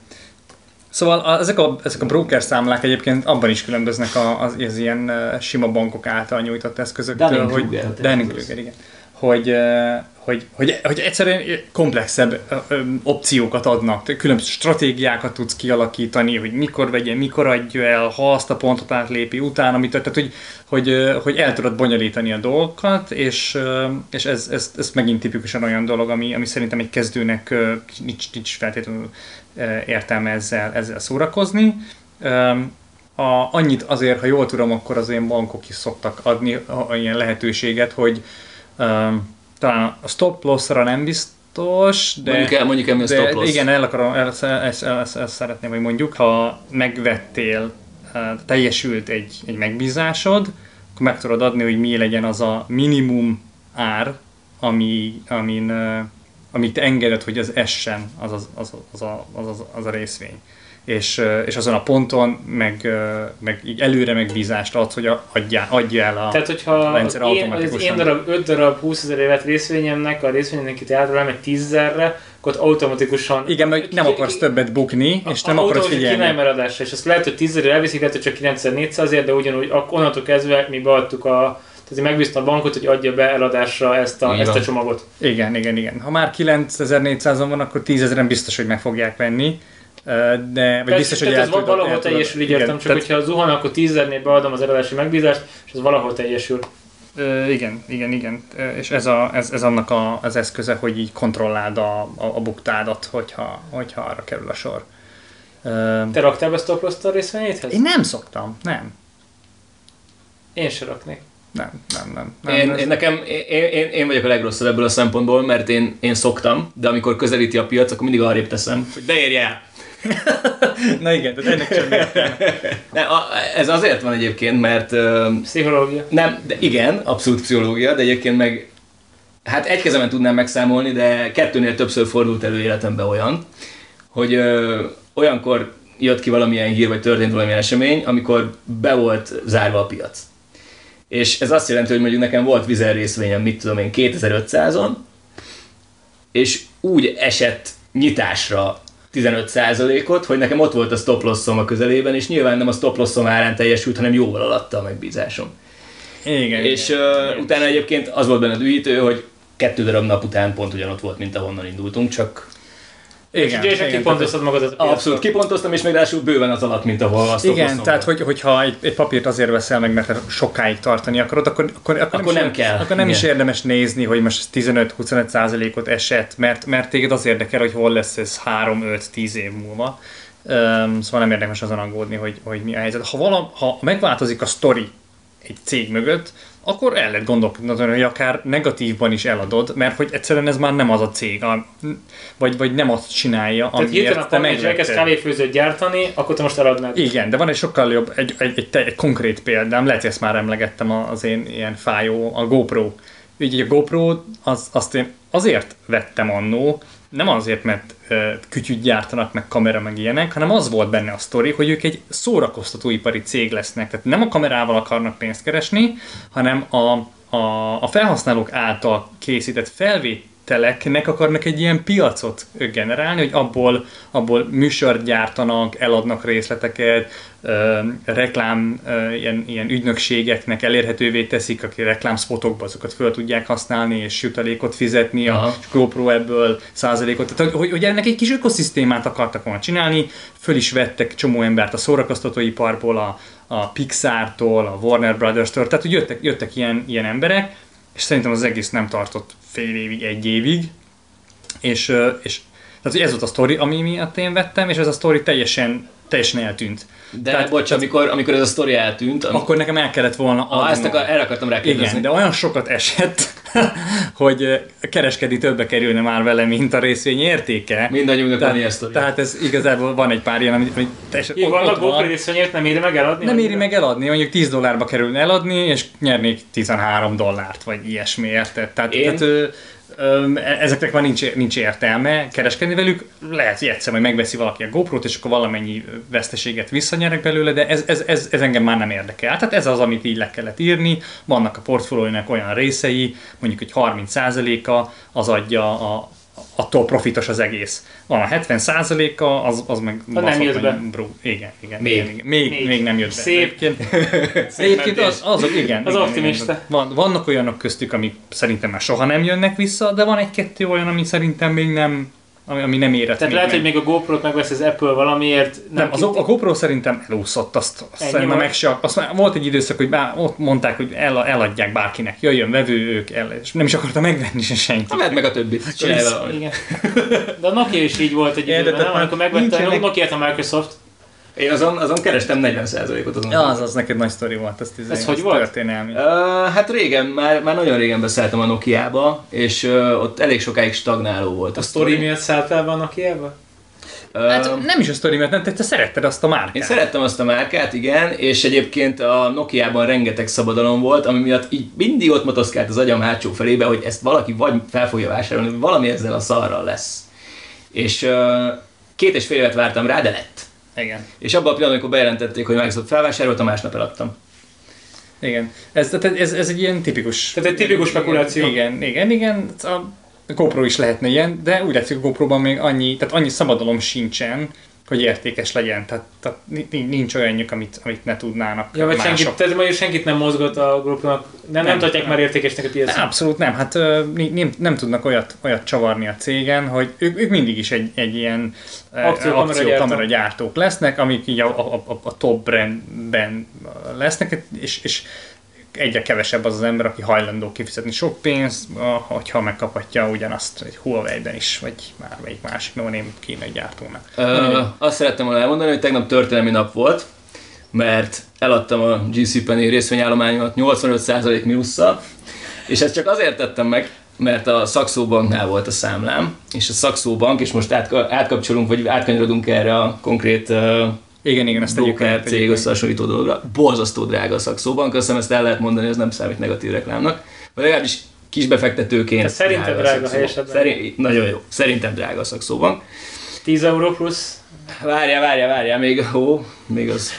Szóval ezek a, ezek a broker számlák egyébként abban is különböznek az, az ilyen sima bankok által nyújtott eszközöktől, hogy Dunning-Kruger, igen. Hogy, hogy, hogy, hogy egyszerűen komplexebb opciókat adnak, különböző stratégiákat tudsz kialakítani, hogy mikor vegye, mikor adja el, ha azt a pontot átlépi utána, mit, tehát hogy, hogy, hogy el tudod bonyolítani a dolgokat, és, és ez, ez, ez megint tipikusan olyan dolog, ami, ami szerintem egy kezdőnek nincs, nincs feltétlenül értelme ezzel, ezzel szórakozni. A, annyit azért, ha jól tudom, akkor az ilyen bankok is szoktak adni ilyen lehetőséget, hogy Um, talán a stop loss-ra nem biztos, de... Mondjuk el, mondjuk el mi a stop loss. Igen, el akarom, ezt el, el, el szeretném, hogy mondjuk, ha megvettél, uh, teljesült egy, egy megbízásod, akkor meg tudod adni, hogy mi legyen az a minimum ár, ami, amin, uh, amit engeded, hogy az essen, az, az, az, az, a, az, az, az a részvény. És, és azon a ponton, meg, meg így előre megbízást adsz, hogy adja, adja el a, tehát, hogyha a rendszer automatikusan. Tehát, hogyha az én darab, öt darab húszezer évet részvényemnek, a részvényemnek itt átrólám egy tízzerre, akkor automatikusan... Igen, mert nem akarsz többet bukni, és nem akarod figyelni. Kínálmaradásra, és ezt lehet, hogy tízre elviszik, lehet, hogy csak kilencszer négyszázért, de ugyanúgy onnantól kezdve mi beadtuk a... Tehát megbíztam a bankot, hogy adja be eladásra ezt a, ezt a csomagot. Igen, igen, igen. Ha már kilencezer-négyszázon van, akkor tízezeren biztos, hogy meg fogják venni. De, vagy biztos, hogy ez tudod, valahol teljesül, így értem, csak tehát... hogyha zuhan, akkor tízezernél beadom az eladási megbízást, és ez valahol teljesül. Ö, igen, igen, igen. És ez, a, ez, ez annak a, az eszköze, hogy így kontrolláld a, a, a buktádat, hogyha, hogyha arra kerül a sor. Ö, Te raktál be stop loss-t a részvényedhez? Én nem szoktam, nem. Én se raknék. Nem, nem, nem. nem én, én, nekem, én, én, én vagyok a legrosszabb ebből a szempontból, mert én, én szoktam, de amikor közelíti a piac, akkor mindig arrébb teszem, hogy ne érj el! Na igen, de ennek sem értem. Nem, a, ez azért van egyébként, mert... Uh, pszichológia. Nem, de igen, abszolút pszichológia, de egyébként meg... Hát egy kezemen tudnám megszámolni, de kettőnél többször fordult elő életemben olyan, hogy uh, olyankor jött ki valamilyen hír, vagy történt valamilyen esemény, amikor be volt zárva a piac. És ez azt jelenti, hogy mondjuk nekem volt Vizer részvényem, mit tudom én, kétezer-ötszázon, és úgy esett nyitásra tizenöt százalékot, hogy nekem ott volt a stop loss-om a közelében, és nyilván nem a stop loss-om árán teljesült, hanem jóval alatta a megbízásom. Igen. És igen. Uh, utána egyébként az volt benne dühítő, hogy kettő darab nap után pont ugyanott volt, mint ahonnan indultunk, csak... Igen, és igen, kipontoztad magad az abszolút kipontoztam, és még ráadásul bőven az alatt, mint ahol azt igen, okoztam. Tehát hogy, hogyha egy, egy papírt azért veszel meg, mert sokáig tartani akarod, akkor, akkor, akkor, akkor nem, nem kell. Akkor nem igen. is érdemes nézni, hogy most tizenöt-huszonöt százalékot esett, mert, mert téged az érdekel, hogy hol lesz ez három-öt-tíz év múlva. Üm, szóval nem érdemes azon aggódni, hogy, hogy mi a helyzet. Ha, vala, ha megváltozik a sztori egy cég mögött, akkor el lehet gondolkodni, hogy akár negatívban is eladod, mert hogy egyszerűen ez már nem az a cég, a, vagy, vagy nem azt csinálja, amiért te megvetted. Tehát hirtelen, ha elkezd kávéfőzőt gyártani, akkor te most eladnád. Igen, de van egy sokkal jobb, egy, egy, egy, egy konkrét példám, lehet, hogy ezt már emlegettem az én ilyen fájó, a GoPro. Ugye a GoPro, az, azt én azért vettem annó, nem azért, mert e, kütyüt gyártanak, meg kamera, meg ilyenek, hanem az volt benne a sztori, hogy ők egy szórakoztatóipari cég lesznek. Tehát nem a kamerával akarnak pénzt keresni, hanem a, a, a felhasználók által készített felvételeknek akarnak egy ilyen piacot generálni, hogy abból, abból műsort gyártanak, eladnak részleteket, e, reklám, e, ilyen, ilyen ügynökségeknek elérhetővé teszik, aki reklámszpotokba azokat föl tudják használni, és jutalékot fizetni, aha, a GoPro ebből százalékot. Tehát, hogy, hogy ennek egy kis ökoszisztémát akartak volna csinálni, föl is vettek csomó embert a szórakoztatóiparból, a, a Pixar-tól, a Warner Brothers-től, tehát hogy jöttek, jöttek ilyen, ilyen emberek, és szerintem az egész nem tartott fél évig, egy évig, és, és tehát, ez volt a sztori, ami miatt én vettem, és ez a sztori teljesen teljesen eltűnt. De tehát, bocs, tehát, amikor, amikor ez a sztori eltűnt... Am... Akkor nekem el kellett volna adnom. Ah, ezt akar, el akartam rá kérdezni. Igen, de olyan sokat esett, hogy kereskedni többe kerülne már vele, mint a részvény értéke. Mindannyiunknak van ilyen sztori. Tehát ez igazából van egy pár ilyen, amit teljesen ott, ott van. Részvényért nem éri meg eladni? Nem éri meg eladni, mondjuk tíz dollárba kerülne eladni, és nyernék tizenhárom dollárt, vagy ilyesmiért. Tehát... Én... tehát ezeknek már nincs, nincs értelme kereskedni velük, lehet, hogy egyszer majd megveszi valaki a GoPro-t, és akkor valamennyi veszteséget visszanyerek belőle, de ez, ez, ez, ez engem már nem érdekel. Tehát ez az, amit így le kellett írni, vannak a portfóliónak olyan részei, mondjuk egy harminc százaléka az adja a, attól profitos az egész. Van a hetven százaléka, az, az meg... Ha nem jött be. Bro, igen, igen, még. igen, igen. Még, még. még nem jött be. Szép. Egyébként az, azok, igen. Az igen, optimista. Igen. Van, vannak olyanok köztük, amik szerintem már soha nem jönnek vissza, de van egy-kettő olyan, ami szerintem még nem... Ami, ami nem érett. Tehát lehet, meg. hogy még a GoPro-t megvesz az Apple valamiért. Nem, nem az, a GoPro szerintem elúszott, azt, azt szerintem meg se, azt volt egy időszak, hogy bár, ott mondták, hogy el, eladják bárkinek, jöjjön, vevő, ők el, és nem is akarta megvenni se senki. Ha vedd meg a többit. Igen. De a Nokia is így volt egy időben, nem? Amikor megvette a Nokiát a Microsoft. Én azon, azon kerestem negyven százalékot azon. Ja, az, az neked nagy sztori volt, az tizennyolc. Ez hogy volt? Történelmi. Uh, hát régen, már, már nagyon régen beszálltam a Nokiába, és uh, ott elég sokáig stagnáló volt. A, a sztori miatt szálltál be a Nokiába? Uh, hát nem is a sztori miatt, nem, te, te szeretted azt a márkát. Én szerettem azt a márkát, igen, és egyébként a Nokiában rengeteg szabadalom volt, ami miatt így mindig ott motoszkált az agyam hátsó felébe, hogy ezt valaki vagy fel fogja vásárolni, vagy valami ezzel a szarral lesz. És uh, két és fél évet vártam rá, de lett. Igen. És abban a pillanatban, amikor bejelentették, hogy Microsoft felvásárolt, a másnap eladtam. Igen. Ez, ez, ez egy ilyen tipikus... Tehát egy tipikus spekuláció. Igen, igen, igen. A GoPro is lehetne ilyen, de úgy látszik, a GoPro-ban még annyi, tehát annyi szabadalom sincsen, hogy értékes legyen. Tehát, tehát nincs olyanjuk, amit, amit ne tudnának ja, vagy mások. Senkit, tehát majd senkit nem mozgat a GoPro-nak, nem, nem, nem tartják már értékesnek a piacon. Abszolút nem, hát nem, nem tudnak olyat, olyat csavarni a cégen, hogy ők, ők mindig is egy, egy ilyen akciókamera gyártók lesznek, amik így a, a, a, a top brandben lesznek, és, és egyre kevesebb az az ember, aki hajlandó kifizetni sok pénzt, hogyha megkaphatja ugyanazt egy Huawei-ben is, vagy már melyik másik, no name kínai gyártónak. Ö, azt szerettem volna elmondani, hogy tegnap történelmi nap volt, mert eladtam a JCPenney részvényállományomat nyolcvanöt százalék minusszal, és ezt csak azért tettem meg, mert a Saxo Banknál volt a számlám, és a Saxo Bank, és most átka- átkapcsolunk, vagy átkanyarodunk erre a konkrét Igen, igen, ezt tegyük el. Cég összehasonlító dologra. Borzasztó drága a Saxo Bank, azt hiszem ezt el lehet mondani, ez nem számít negatív reklámnak. Vagy legalábbis kisbefektetőként. Te szerintem drága helyesetben. Szerint, nagyon jó. Szerintem drága a Saxo Bank. tíz euró plusz? Várjál, várjál, várjál, még, ó, még az.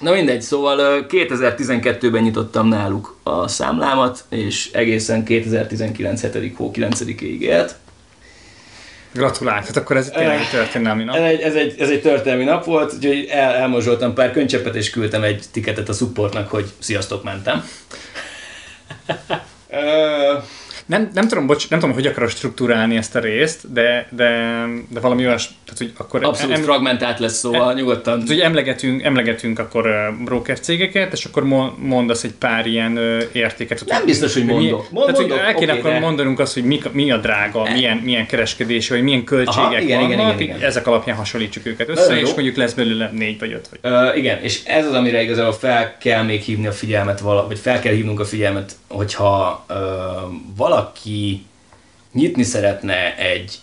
Na mindegy, szóval kétezer-tizenkettőben nyitottam náluk a számlámat, és egészen kétezer-tizenkilenc hetedik hó kilencedikéig élt. Gratulálok, hát akkor ez tényleg egy történelmi nap. Ez egy, ez egy, ez egy történelmi nap volt, úgyhogy el, elmozsoltam pár könycseppet, és küldtem egy tiketet a supportnak, hogy sziasztok, mentem. nem, nem, tudom, bocs, nem tudom, hogy akarok struktúrálni ezt a részt, de, de, de valami olyas... Abszolút em, fragmentált lesz, szóval em, nyugodtan. Tehát, hogy emlegetünk, emlegetünk akkor uh, broker cégeket, és akkor mo- mondasz egy pár ilyen uh, értéket. Nem biztos, hogy mondok. Mond, tehát, hogy el kéne okay, akkor mondanunk azt, hogy mi, mi a drága, e. milyen, milyen kereskedés, vagy milyen költségek Aha, igen, vannak, igen, igen, igen. ezek alapján hasonlítsuk őket össze, és mondjuk lesz belőle négy vagy öt. Vagy. Uh, igen, és ez az, amire igazából fel kell még hívni a figyelmet, vala, vagy fel kell hívnunk a figyelmet, hogyha uh, valaki nyitni szeretne egy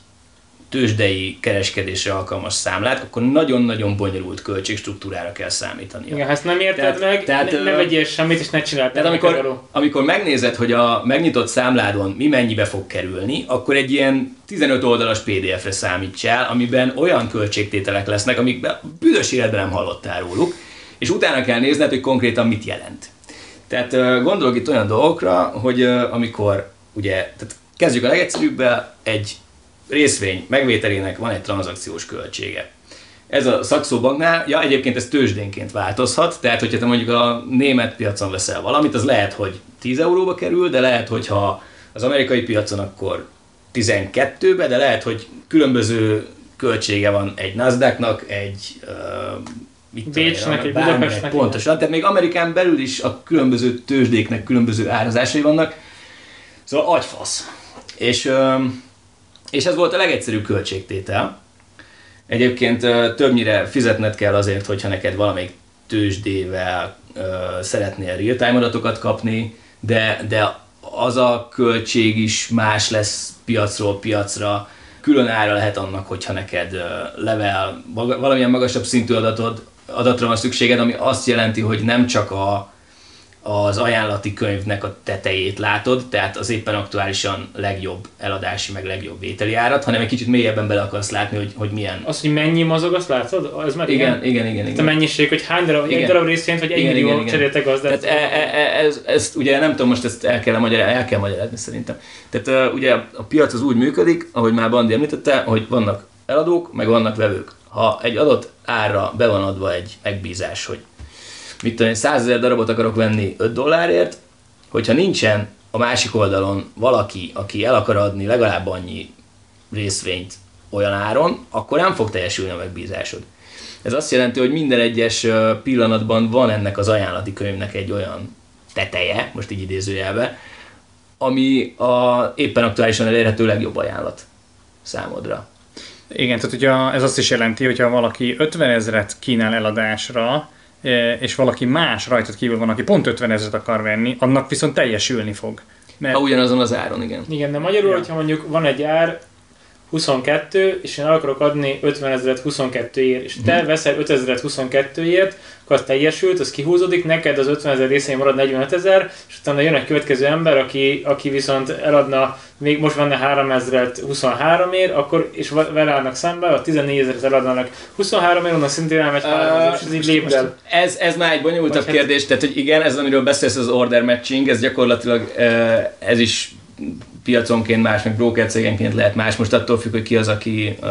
tőzsdei kereskedésre alkalmas számlát, akkor nagyon-nagyon bonyolult költségstruktúrára kell számítania. Igen, ha ezt nem érted tehát, meg, tehát, ne, ne vegyél semmit, és ne csináld. Tehát amikor, amikor megnézed, hogy a megnyitott számládon mi mennyibe fog kerülni, akkor egy ilyen tizenöt oldalas pé dé ef-re számítsál, amiben olyan költségtételek lesznek, amikben büdös életben nem hallottál róluk, és utána kell nézned, hogy konkrétan mit jelent. Tehát gondolok itt olyan dolgokra, hogy amikor, ugye, tehát kezdjük a legegyszerűbbel, egy részvény megvételének van egy tranzakciós költsége. Ez a Saxo Banknál, ja egyébként ez tőzsdénként változhat, tehát hogyha te mondjuk a német piacon veszel valamit, az lehet, hogy tíz euróba kerül, de lehet, hogyha az amerikai piacon, akkor tizenkettőbe, de lehet, hogy különböző költsége van egy Nasdaqnak, egy uh, mit Bécsnek, Budapestnek. Pontosan, tehát még Amerikán belül is a különböző tőzsdéknek különböző árazásai vannak, szóval agyfasz. És... Uh, És ez volt a legegyszerűbb költségtétel. Egyébként többnyire fizetned kell azért, hogyha neked valamelyik tőzsdével ö, szeretnél real-time adatokat kapni, de, de az a költség is más lesz piacról piacra. Külön ára lehet annak, hogyha neked level, valamilyen magasabb szintű adatod, adatra van szükséged, ami azt jelenti, hogy nem csak a az ajánlati könyvnek a tetejét látod, tehát az éppen aktuálisan legjobb eladási, meg legjobb vételi árat, hanem egy kicsit mélyebben bele akarsz látni, hogy, hogy milyen. Az, hogy mennyi mozog, azt látod? Ez igen, igen, igen, igen. Tehát igen. A mennyiség, hogy hány darab, egy darab részvényt, vagy egy igen, millió cserélte gazdát. Tehát e, e, e, ez, ezt ugye nem tudom, most ezt el kell magyarázni, el kell magyarázni szerintem. Tehát uh, ugye a piac az úgy működik, ahogy már Bandi említette, hogy vannak eladók, meg vannak vevők. Ha egy adott árra be van adva egy megbízás, hogy mit tudom, százezer darabot akarok venni öt dollárért, hogyha nincsen a másik oldalon valaki, aki el akar adni legalább annyi részvényt olyan áron, akkor nem fog teljesülni a megbízásod. Ez azt jelenti, hogy minden egyes pillanatban van ennek az ajánlati könyvnek egy olyan teteje, most így idézőjelbe, ami a éppen aktuálisan elérhető legjobb ajánlat számodra. Igen, tehát ugye ez azt is jelenti, hogyha valaki ötvenezret kínál eladásra, és valaki más rajtad kívül van, aki pont ötvenezret akar venni, annak viszont teljesülni fog. Mert... Ha ugyanazon az áron, igen. Igen, de magyarul, ja. hogyha mondjuk van egy ár huszonkettő, és én el akarok adni ötvenezret huszonkettőért, és te hmm. veszel ötezret huszonkettőért, akkor az teljesült, az kihúzódik, neked az ötvenezer részén marad negyvenötezer, és utána jön egy következő ember, aki, aki viszont eladna, még most venne háromezret huszonháromért, akkor, és vele állnak szembe, a tizennégyezret eladnának huszonháromért, onnan szintén elmegy háromezret, és így lép el. Ez, ez már egy bonyolultabb hát... kérdés, tehát hogy igen, ez amiről beszélsz, az order matching, ez gyakorlatilag ez is piaconként más, meg brókercégenként lehet más, most attól függ, hogy ki az, aki uh,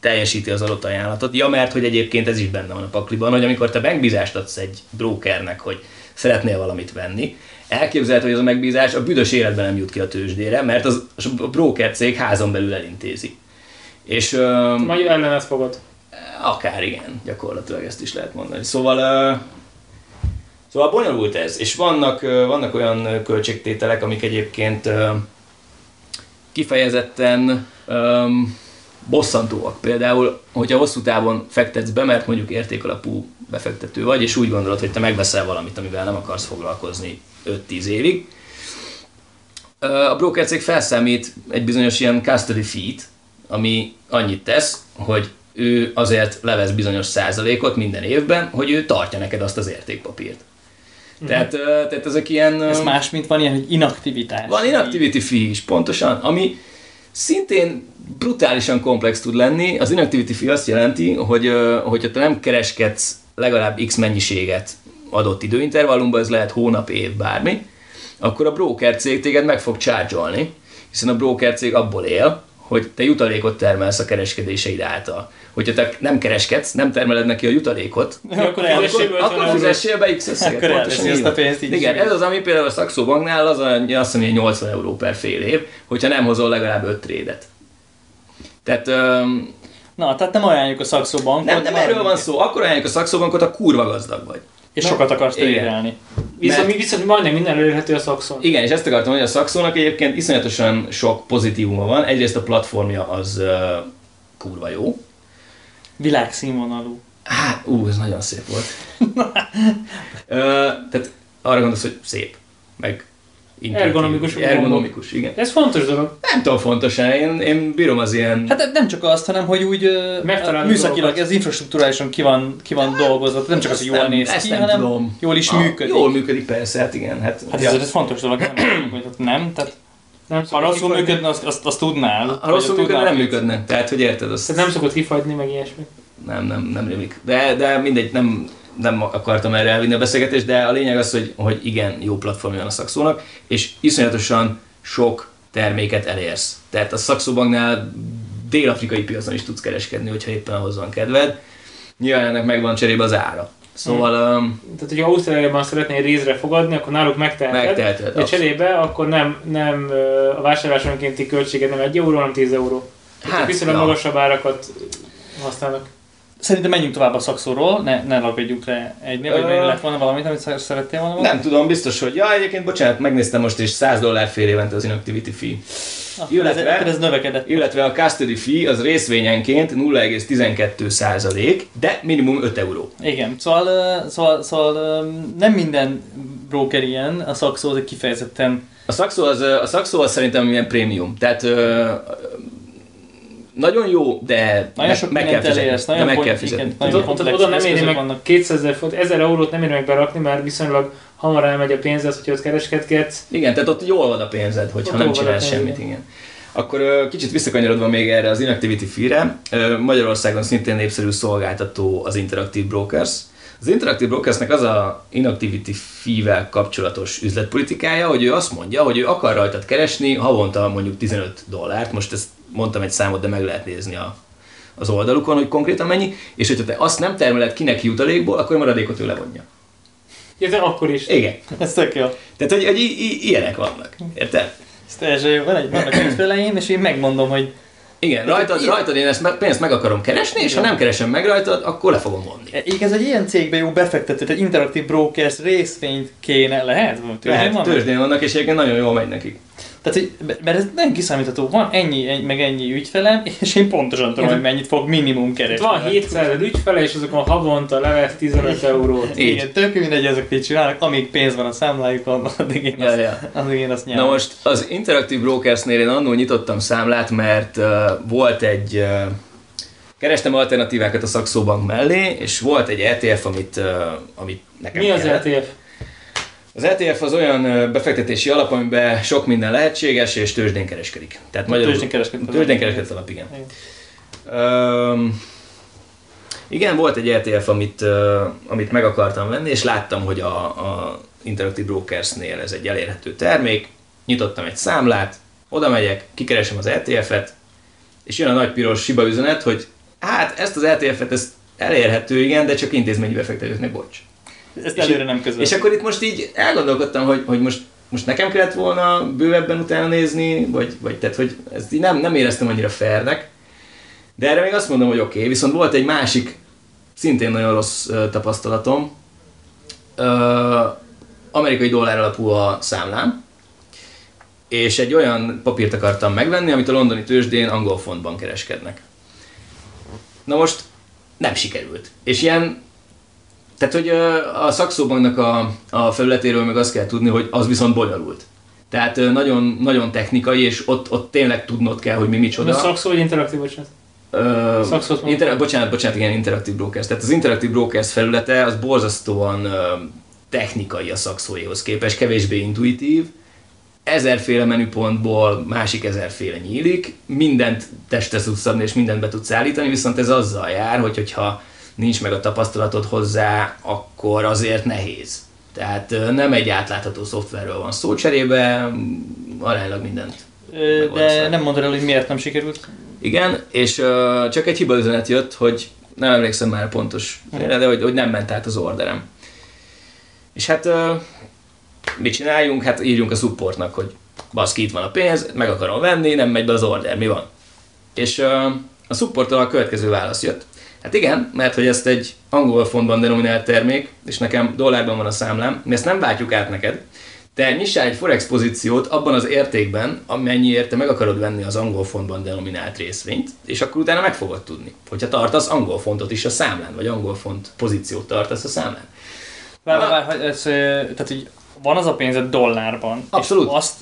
teljesíti az adott ajánlatot. Ja, mert hogy egyébként ez is benne van a pakliban, hogy amikor te megbízást adsz egy brókernek, hogy szeretnél valamit venni, elképzelhető, hogy az a megbízás a büdös életben nem jut ki a tőzsdére, mert az, a brókercég házon belül elintézi. És, uh, majd ellenet fogod. Akár igen, gyakorlatilag ezt is lehet mondani. Szóval... Uh, Szóval bonyolult ez, és vannak, vannak olyan költségtételek, amik egyébként kifejezetten um, bosszantóak. Például, hogyha hosszú távon fektetsz be, mert mondjuk értékalapú befektető vagy, és úgy gondolod, hogy te megveszel valamit, amivel nem akarsz foglalkozni öt-tíz évig, a brókercég felszámít egy bizonyos ilyen custody fee-t, ami annyit tesz, hogy ő azért levesz bizonyos százalékot minden évben, hogy ő tartja neked azt az értékpapírt. Tehát, uh-huh. tehát ezek ilyen... Ez más, mint van ilyen, hogy inaktivitás. Van inactivity fee is, pontosan, ami szintén brutálisan komplex tud lenni. Az inactivity fee azt jelenti, hogy hogyha te nem kereskedsz legalább X mennyiséget adott időintervallumban, ez lehet hónap, év, bármi, akkor a brókercég téged meg fog charge-olni, hiszen a brókercég abból él, hogy te jutalékot termelsz a kereskedéseid által. Hogyha te nem kereskedsz, nem termeled neki a jutalékot, ja, akkor, akkor, akkor fizessél be X összeget. Akkor elveszi ezt a pénzt így. Igen, ez az, ami például a Saxo Banknál az a, azt mondja, nyolcvan euró per fél év, hogyha nem hozol legalább öt trédet. Tehát... Um, Na, tehát nem ajánljuk a Saxo Bankot. Nem, nem erről van szó. Akkor ajánljuk a Saxo Bankot, a kurva gazdag vagy. És Na, sokat akarsz trédelni. Viszont, mert... viszont majdnem minden elérhető a Saxon. Igen, és ezt akartam, hogy a Saxonnak egyébként iszonyatosan sok pozitívuma van. Egyrészt a platformja az uh, kurva jó. Világszínvonalú. Há, ú, ez nagyon szép volt. uh, tehát arra gondolsz, hogy szép, meg ergonomikus. Ergonomikus, igen. Ez fontos dolog. Nem tudom fontosan, én, én bírom az ilyen... Hát nem csak azt, hanem hogy úgy műszakilag, ez infrastruktúrálisan ki van, ki van dolgozva, nem csak az, hogy jól néz ki, hanem tudom. jól is ah, működik. Jól működik, persze, hát igen. Hát, hát ja. ez, ez fontos dolog, nem, hogy ott nem, tehát... Nem ha rosszul működne, azt, azt, azt tudnál. Ha rosszul működne, nem működne. Tehát, hogy érted azt... Tehát nem szokott kifagyni, meg ilyesmi. Nem, nem, nem rémlik. De, de mindegy, nem... nem akartam erre elvinni a beszélgetést, de a lényeg az, hogy, hogy igen, jó platformja van a Saxónak, és iszonyatosan sok terméket elérsz. Tehát a Saxo Banknál dél-afrikai piacon is tudsz kereskedni, hogyha éppen ahhoz van kedved. Nyilván ennek megvan cserébe az ára. Szóval... Hmm. Um, Tehát, hogyha Ausztráliában szeretnél részre fogadni, akkor náluk megteheted, megteheted de cserébe akkor nem, nem a vásárlásonkénti költséged nem egy euró, hanem tíz euró. Hát, viszonylag magasabb árakat használnak. Szerintem menjünk tovább a Saxóról, ne, ne lapjadjunk le egynél, vagy még lett volna valamit, amit szerettél volna? Nem tudom, biztos, hogy... Ja, egyébként, bocsánat, megnéztem most is, száz dollár fél évente az inactivity fee. Ah, illetve, ez, ez növekedett. Illetve a custody fee az részvényenként nulla egész tizenkettő százalék, de minimum öt euró. Igen, szóval, szóval, szóval nem minden broker ilyen, a Saxó az kifejezetten... A Saxó az, a Saxó az szerintem ilyen prémium, tehát... Nagyon jó, de nagyon meg, sok meg kell fizetni. Elérsz, nagyon de meg kell fizetni. Oda nem éri meg kétszázezer eurót nem éri meg berakni, mert viszonylag hamar elmegy a pénzed, hogyha ott kereskedkedsz. Igen, tehát ott jól van a pénzed, hogyha ott nem csinálsz semmit. Igen. Akkor kicsit visszakanyarodva még erre az inactivity fee-re. Magyarországon szintén népszerű szolgáltató az Interactive Brokers. Az Interactive Brokersnek az a inactivity fee-vel kapcsolatos üzletpolitikája, hogy ő azt mondja, hogy ő akar rajtad keresni havonta mondjuk tizenöt dollárt, most ezt mondtam egy számot, de meg lehet nézni a, az oldalukon, hogy konkrétan mennyi, és hogyha te azt nem termeled kinek jutalékból, akkor a maradékot ő levonja. Ja, de akkor is. Igen. Ez tök jó. Tehát, hogy, hogy i- i- ilyenek vannak. Érted? Ez teljesen jó. Van egy ügyfeleim, és én megmondom, hogy igen, rajtad, rajtad én ezt pénzt meg akarom keresni, és ha nem keresem meg rajtad, akkor le fogom vonni. Igen, ez egy ilyen cégben jó befektető, egy Interactive Brokers részvényt kéne, lehet? Lehet, tőzsdén vannak, és egyébként nagyon jól megy nekik. Tehát, hogy, mert ez nem kiszámítható, van ennyi, ennyi, meg ennyi ügyfelem, és én pontosan tudom, hogy mennyit fog minimum keresni. Van hétszáz ügyfele, és azokon havonta levesz tizenöt eurót. Így. Igen, tök mindegy, ezek mit csinálnak, amíg pénz van a számlájukon, addig én azt, ja, ja. azt nyelem. Na most az Interactive Brokersnél én annól nyitottam számlát, mert uh, volt egy... Uh, kerestem alternatívákat a Saxo Bank mellé, és volt egy E T F, amit, uh, amit nekem Mi kellett. Az E T F? Az E T F az olyan befektetési alap, amiben sok minden lehetséges, és tőzsdén kereskedik. Tehát magyarul tőzsdén kereskedik. Tőzsdén kereskedik alap, igen. Um, igen, volt egy E T F, amit, uh, amit meg akartam venni, és láttam, hogy a, a Interactive Brokersnél ez egy elérhető termék, nyitottam egy számlát, oda megyek, kikeresem az é té ef-et, és jön a nagy piros siba üzenet, hogy hát ezt az é té ef-et ezt elérhető, igen, de csak intézményi befektetőknek, bocs. Ezt előre nem közöl. És akkor itt most így elgondolkodtam, hogy, hogy most, most nekem kellett volna bővebben utána nézni, vagy, vagy tehát, hogy ezt így nem, nem éreztem annyira fairnek. De erre még azt mondom, hogy oké, okay. Viszont volt egy másik, szintén nagyon rossz tapasztalatom. Ö, amerikai dollár alapú a számlám, és egy olyan papírt akartam megvenni, amit a londoni tőzsdén angol fontban kereskednek. Na most nem sikerült. És ilyen, tehát hogy a Saxo Banknak a, a felületéről meg azt kell tudni, hogy az viszont bonyolult. Tehát nagyon, nagyon technikai, és ott, ott tényleg tudnod kell, hogy mi micsoda. A Saxo vagy Interactive, bocsánat? Ö, inter- bocsánat, bocsánat, igen, Interactive Brokers. Tehát az Interactive Brokers felülete az borzasztóan ö, technikai a Saxoéhoz képest, kevésbé intuitív. Ezerféle menüpontból másik ezerféle nyílik, mindent testre tudsz szabni, és mindent be tudsz állítani, viszont ez azzal jár, hogy hogyha nincs meg a tapasztalatod hozzá, akkor azért nehéz. Tehát nem egy átlátható szoftverről van szó, cserébe aránylag mindent. Ö, de nem mondod el, hogy miért nem sikerült? Igen, és ö, csak egy hibaüzenet jött, hogy nem emlékszem már pontos félre, de hogy, hogy nem ment át az orderem. És hát... Ö, mit csináljunk? Hát írjunk a supportnak, hogy baszki, itt van a pénz, meg akarom venni, nem megy be az order, mi van? És uh, a supporttól a következő válasz jött. Hát igen, mert hogy ezt egy angol fontban denominált termék, és nekem dollárban van a számlám, mi ezt nem váltjuk át neked, te nyissál egy forex pozíciót abban az értékben, amennyiért te meg akarod venni az angol fontban denominált részvényt, és akkor utána meg fogod tudni, hogyha tartasz angol fontot is a számlán, vagy angol font pozíciót tartasz a számlán. Várj, várj, várj, tehát így van az a pénzed dollárban. Abszolút. És azt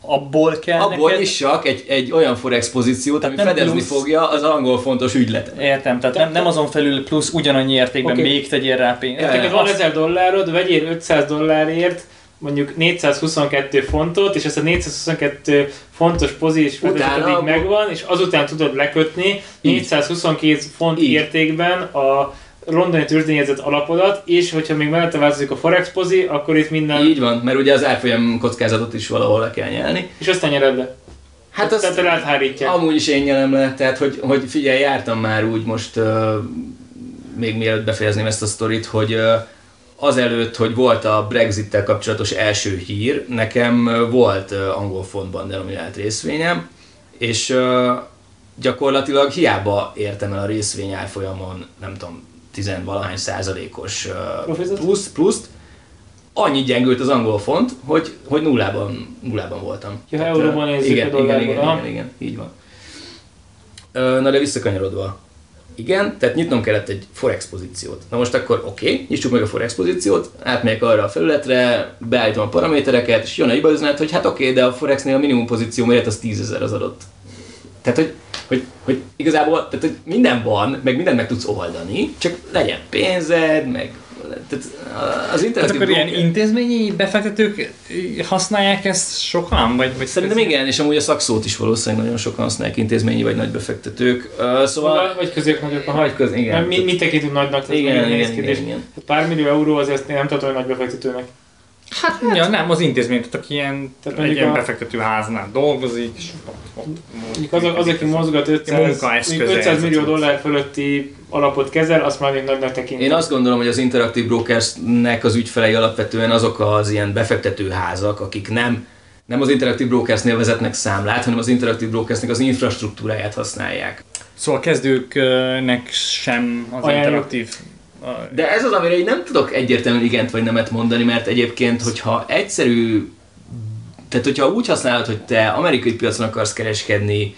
abból kell abból neked... is csak egy, egy olyan forex pozíciót, ami fedezni plusz... fogja az angol fontos ügyletet. Értem, tehát nem, nem azon felül plusz ugyanannyi értékben okay. Még tegyél rá pénzt. Tehát neked van ezer dollárod, vegyél ötszáz dollárért mondjuk négyszázhuszonkettő fontot, és ezt a négyszázhuszonkettő fontos pozíciós fedezeted így megvan, és azután tudod lekötni négyszázhuszonkettő font így. Értékben a londoni tőzsdényezett alapodat, és hogyha még mellette változik a forex pozi, akkor itt minden... Így van, mert ugye az árfolyam kockázatot is valahol le kell nyelni. És aztán nyered le. Hát azt amúgy is én nyelem le, tehát hogy, hogy figyelj, jártam már úgy most, uh, még mielőtt befejezném ezt a sztorit, hogy uh, azelőtt, hogy volt a Brexit-tel kapcsolatos első hír, nekem uh, volt uh, angol fontban denominált részvényem, és uh, gyakorlatilag hiába értem el a részvény árfolyamon, nem tudom, tizenvalahány százalékos uh, plusz, pluszt, annyit gyengült az angol font, hogy, hogy nullában, nullában voltam. Ja, tehát, euróban nézzük igen, a dollárban. Igen, igen, igen, igen, így van. Uh, na de visszakanyarodva. Igen, tehát nyitnom kellett egy forex pozíciót. Na most akkor oké, okay, nyissuk meg a forex pozíciót, átmegyek arra a felületre, beállítom a paramétereket, és jön a hibaüzenet, hogy hát oké, okay, de a forexnél a minimum pozíció mérhet az tízezer az adott. Tehát, hogy Hogy, hogy igazából tehát, hogy minden van, meg mindent meg tudsz oldani, csak legyen pénzed, meg tehát az interaktív... Tehát akkor ilyen intézményi befektetők használják ezt sokan? Vagy, vagy szerintem ez... igen, és amúgy a Saxót is valószínűleg nagyon sokan használják intézményi vagy nagy befektetők. Uh, szóval... Vagy középnagyok a hagy köz... igen. Mi, mi tekintünk nagynak, tehát igen, igen, igen, igen, igen. Pár millió euró azért nem tartom nagy befektetőnek. Hát, hát ja, nem, az intézményt, aki ilyen, egy ilyen a... befektetőháznál dolgozik, és ott, ott, ott az, az, aki mozgat ötszáz millió dollár fölötti alapot kezel, azt már még nagynak tekinti. Én azt gondolom, hogy az Interactive Brokersnek az ügyfelei alapvetően azok az ilyen befektetőházak, akik nem, nem az Interactive Brokersnél vezetnek számlát, hanem az Interactive Brokersnek az infrastruktúráját használják. Szóval a kezdőknek sem az Ajánló. interaktív... De ez az, amire így nem tudok egyértelműen igent vagy nemet mondani, mert egyébként, hogyha egyszerű, tehát hogyha úgy használod, hogy te amerikai piacon akarsz kereskedni,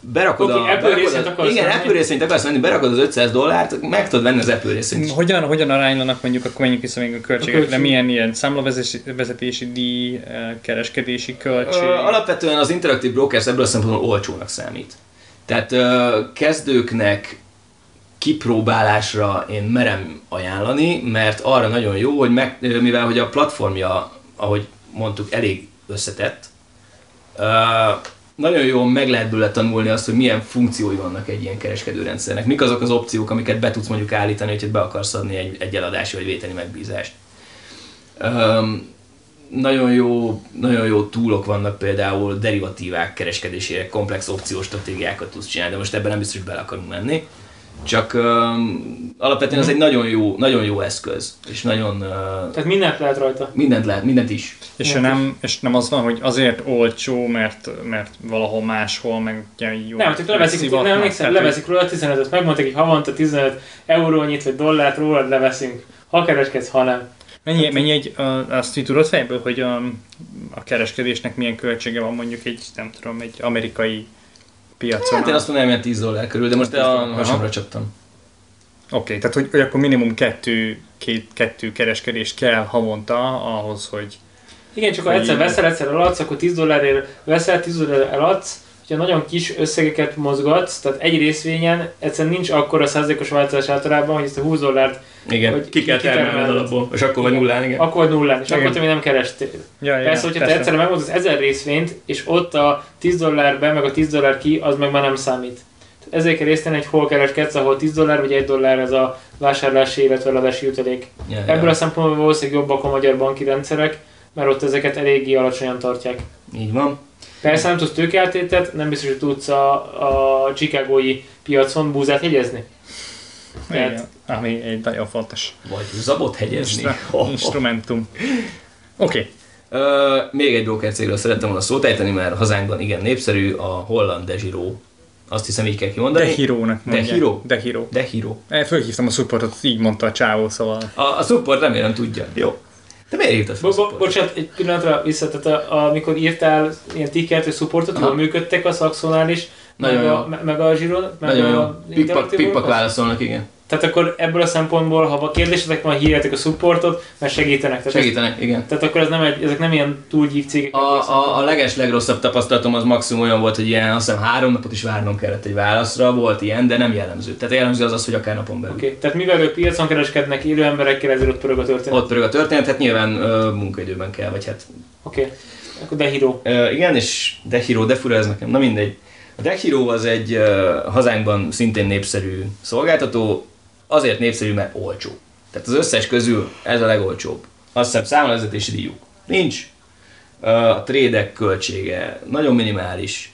berakod okay, a... Apple berakod a akarsz igen, Apple részvényt akarsz venni, berakod az ötszáz dollárt, meg tudod venni az Apple részvényt. Hogyan, hogyan aránylanak mondjuk, akkor menjünk vissza még a költségekre, milyen ilyen számlavezetési díj, kereskedési költség? Ö, alapvetően az Interactive Brokers ebből a szempontból olcsónak számít. Tehát ö, kezdőknek kipróbálásra én merem ajánlani, mert arra nagyon jó, hogy meg, mivel hogy a platformja, ahogy mondtuk, elég összetett, nagyon jól meg lehet bőle tanulni azt, hogy milyen funkciói vannak egy ilyen kereskedőrendszernek. Mik azok az opciók, amiket be tudsz mondjuk állítani, hogyha be akarsz adni egy, egy eladási vagy vételi megbízást. Nagyon jó, nagyon jó túlok vannak, például derivatívák kereskedésére, komplex opciós stratégiákat tudsz csinálni, de most ebben nem biztos bele akarunk menni. Csak um, alapvetően ez egy nagyon jó, nagyon jó eszköz, és nagyon... Uh, Tehát mindent lehet rajta? Mindent lehet, mindent is. És, mindent nem, is. És nem az van, hogy azért olcsó, mert, mert valahol máshol meg jó... Nem, tehát leveszik, nem, nem, nem, leveszik róla tizenötöt, megmondták, hogy havonta tizenöt eurónyit vagy dollárt rólad leveszünk, ha kereskedsz, ha nem. Mennyi, mennyi egy, azt így tudod fejből, hogy a, a kereskedésnek milyen költsége van mondjuk egy, nem tudom, egy amerikai piacon? Hát én azt mondom, hogy ilyen tíz dollár körül, de most a hasamra csaptam. Oké, okay, tehát hogy, hogy akkor minimum kettő, két, kettő kereskedés kell havonta ahhoz, hogy... Igen, csak ha egyszer veszel, egyszer eladsz, akkor tíz dollárért veszel, tíz dollárért eladsz, hogyha nagyon kis összegeket mozgatsz, tehát egy részvényen egyszerűen nincs akkora százalékos változás általában, hogy ezt a húsz dollárt igen, ki kell termelned alapból, és akkor vagy nullán, igen. Akkor vagy nullán, és igen. Akkor te még nem kerestél. Ja, persze, ja, hogyha persze. Te egyszerűen megmondod az ezer részvényt, és ott a tíz dollár be, meg a tíz dollár ki, az meg már nem számít. Tehát ezért kell részteni, hogy hol kereskedsz, ahol tíz dollár, vagy egy dollár ez a vásárlási, illetve eladási jutalék. Ja, ebből ja. A szempontból valószínűleg jobbak a magyar banki rendszerek, mert ott ezeket eléggé alacsonyan tartják. Így van. Persze nem tudsz tőkeáttételt, nem biztos, hogy tudsz a, a chicagói piacon búzát hegyezni. Tehát... Igen, ami egy nagyon fontos. Vagy zabot hegyezni. Oh. Instrumentum. Oké. Okay. Uh, még egy brokercégről szerettem volna szót ejteni, mert hazánkban igen népszerű a holland DEGIRO. Azt hiszem így kell kimondani. DEGIRO-nak mondják. DEGIRO? DEGIRO. DEGIRO. Fölhívtam a supportot, így mondta a csávó, szóval. A, a support remélem tudja. Jó. Te miért írtad fel supportot? Bocsánat, egy pillanatra vissza, tehát amikor írtál ilyen tickert, hogy supportot, jól működtek a Saxonál is, meg a Giron, meg a Pikpak válaszolnak, igen. Tehát akkor ebből a szempontból, ha a kérdésetek van, hívjátok a supportot, mert segítenek. Tehát segítenek, ezt, igen. Tehát akkor ez nem egy, ezek nem ilyen túl gyík cégek. A, a, a leges legrosszabb tapasztalatom az maximum olyan volt, hogy ilyen, azt hiszem három napot is várnom kellett egy válaszra, volt ilyen, de nem jellemző. Tehát jellemző az az, hogy akár napon belül. Oké, okay. Tehát mivel ők piacon kereskednek, élő emberekkel, ezért ott pörög a történet. Ott pörög a történet, hát nyilván ö, munkaidőben kell, vagy hát... Oké, okay. Akkor DEGIRO. Ö, igen, és DEGIRO, de fura ez nekem, na mindegy. A DEGIRO az egy ö, hazánkban szintén népszerű szolgáltató. Azért népszerű, mert olcsó. Tehát az összes közül ez a legolcsóbb. Azt hiszem számlavezetési díjuk nincs. A trédek költsége nagyon minimális.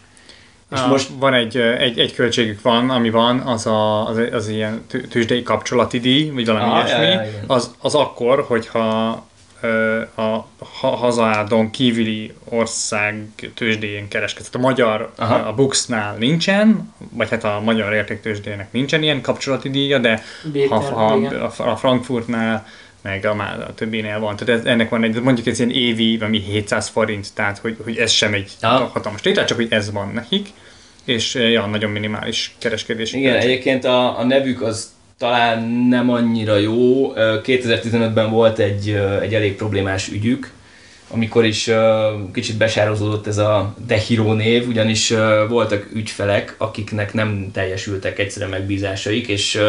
És a, most van egy, egy, egy költségük van, ami van, az a, az, az ilyen tőzsdei kapcsolati díj, vagy valami ah, ilyesmi. Jaj, jaj. Az, az akkor, hogyha a hazádon kívüli ország tőzsdéjén kereskedett. A magyar, aha. A Buxnál nincsen, vagy hát a magyar értéktőzsdének nincsen ilyen kapcsolati díja, de Béter, ha, ha a Frankfurtnál, meg a, a többinél van. Tehát ez, ennek van egy, mondjuk ez ilyen évi, ami hétszáz forint, tehát hogy, hogy ez sem egy aha. Hatalmas tétel, csak hogy ez van nekik, és ja, nagyon minimális kereskedés. Igen, kereskedés. Egyébként a, a nevük az talán nem annyira jó. kétezer-tizenötben volt egy, egy elég problémás ügyük, amikor is kicsit besározódott ez a DEGIRO név, ugyanis voltak ügyfelek, akiknek nem teljesültek egyszerűen megbízásaik, és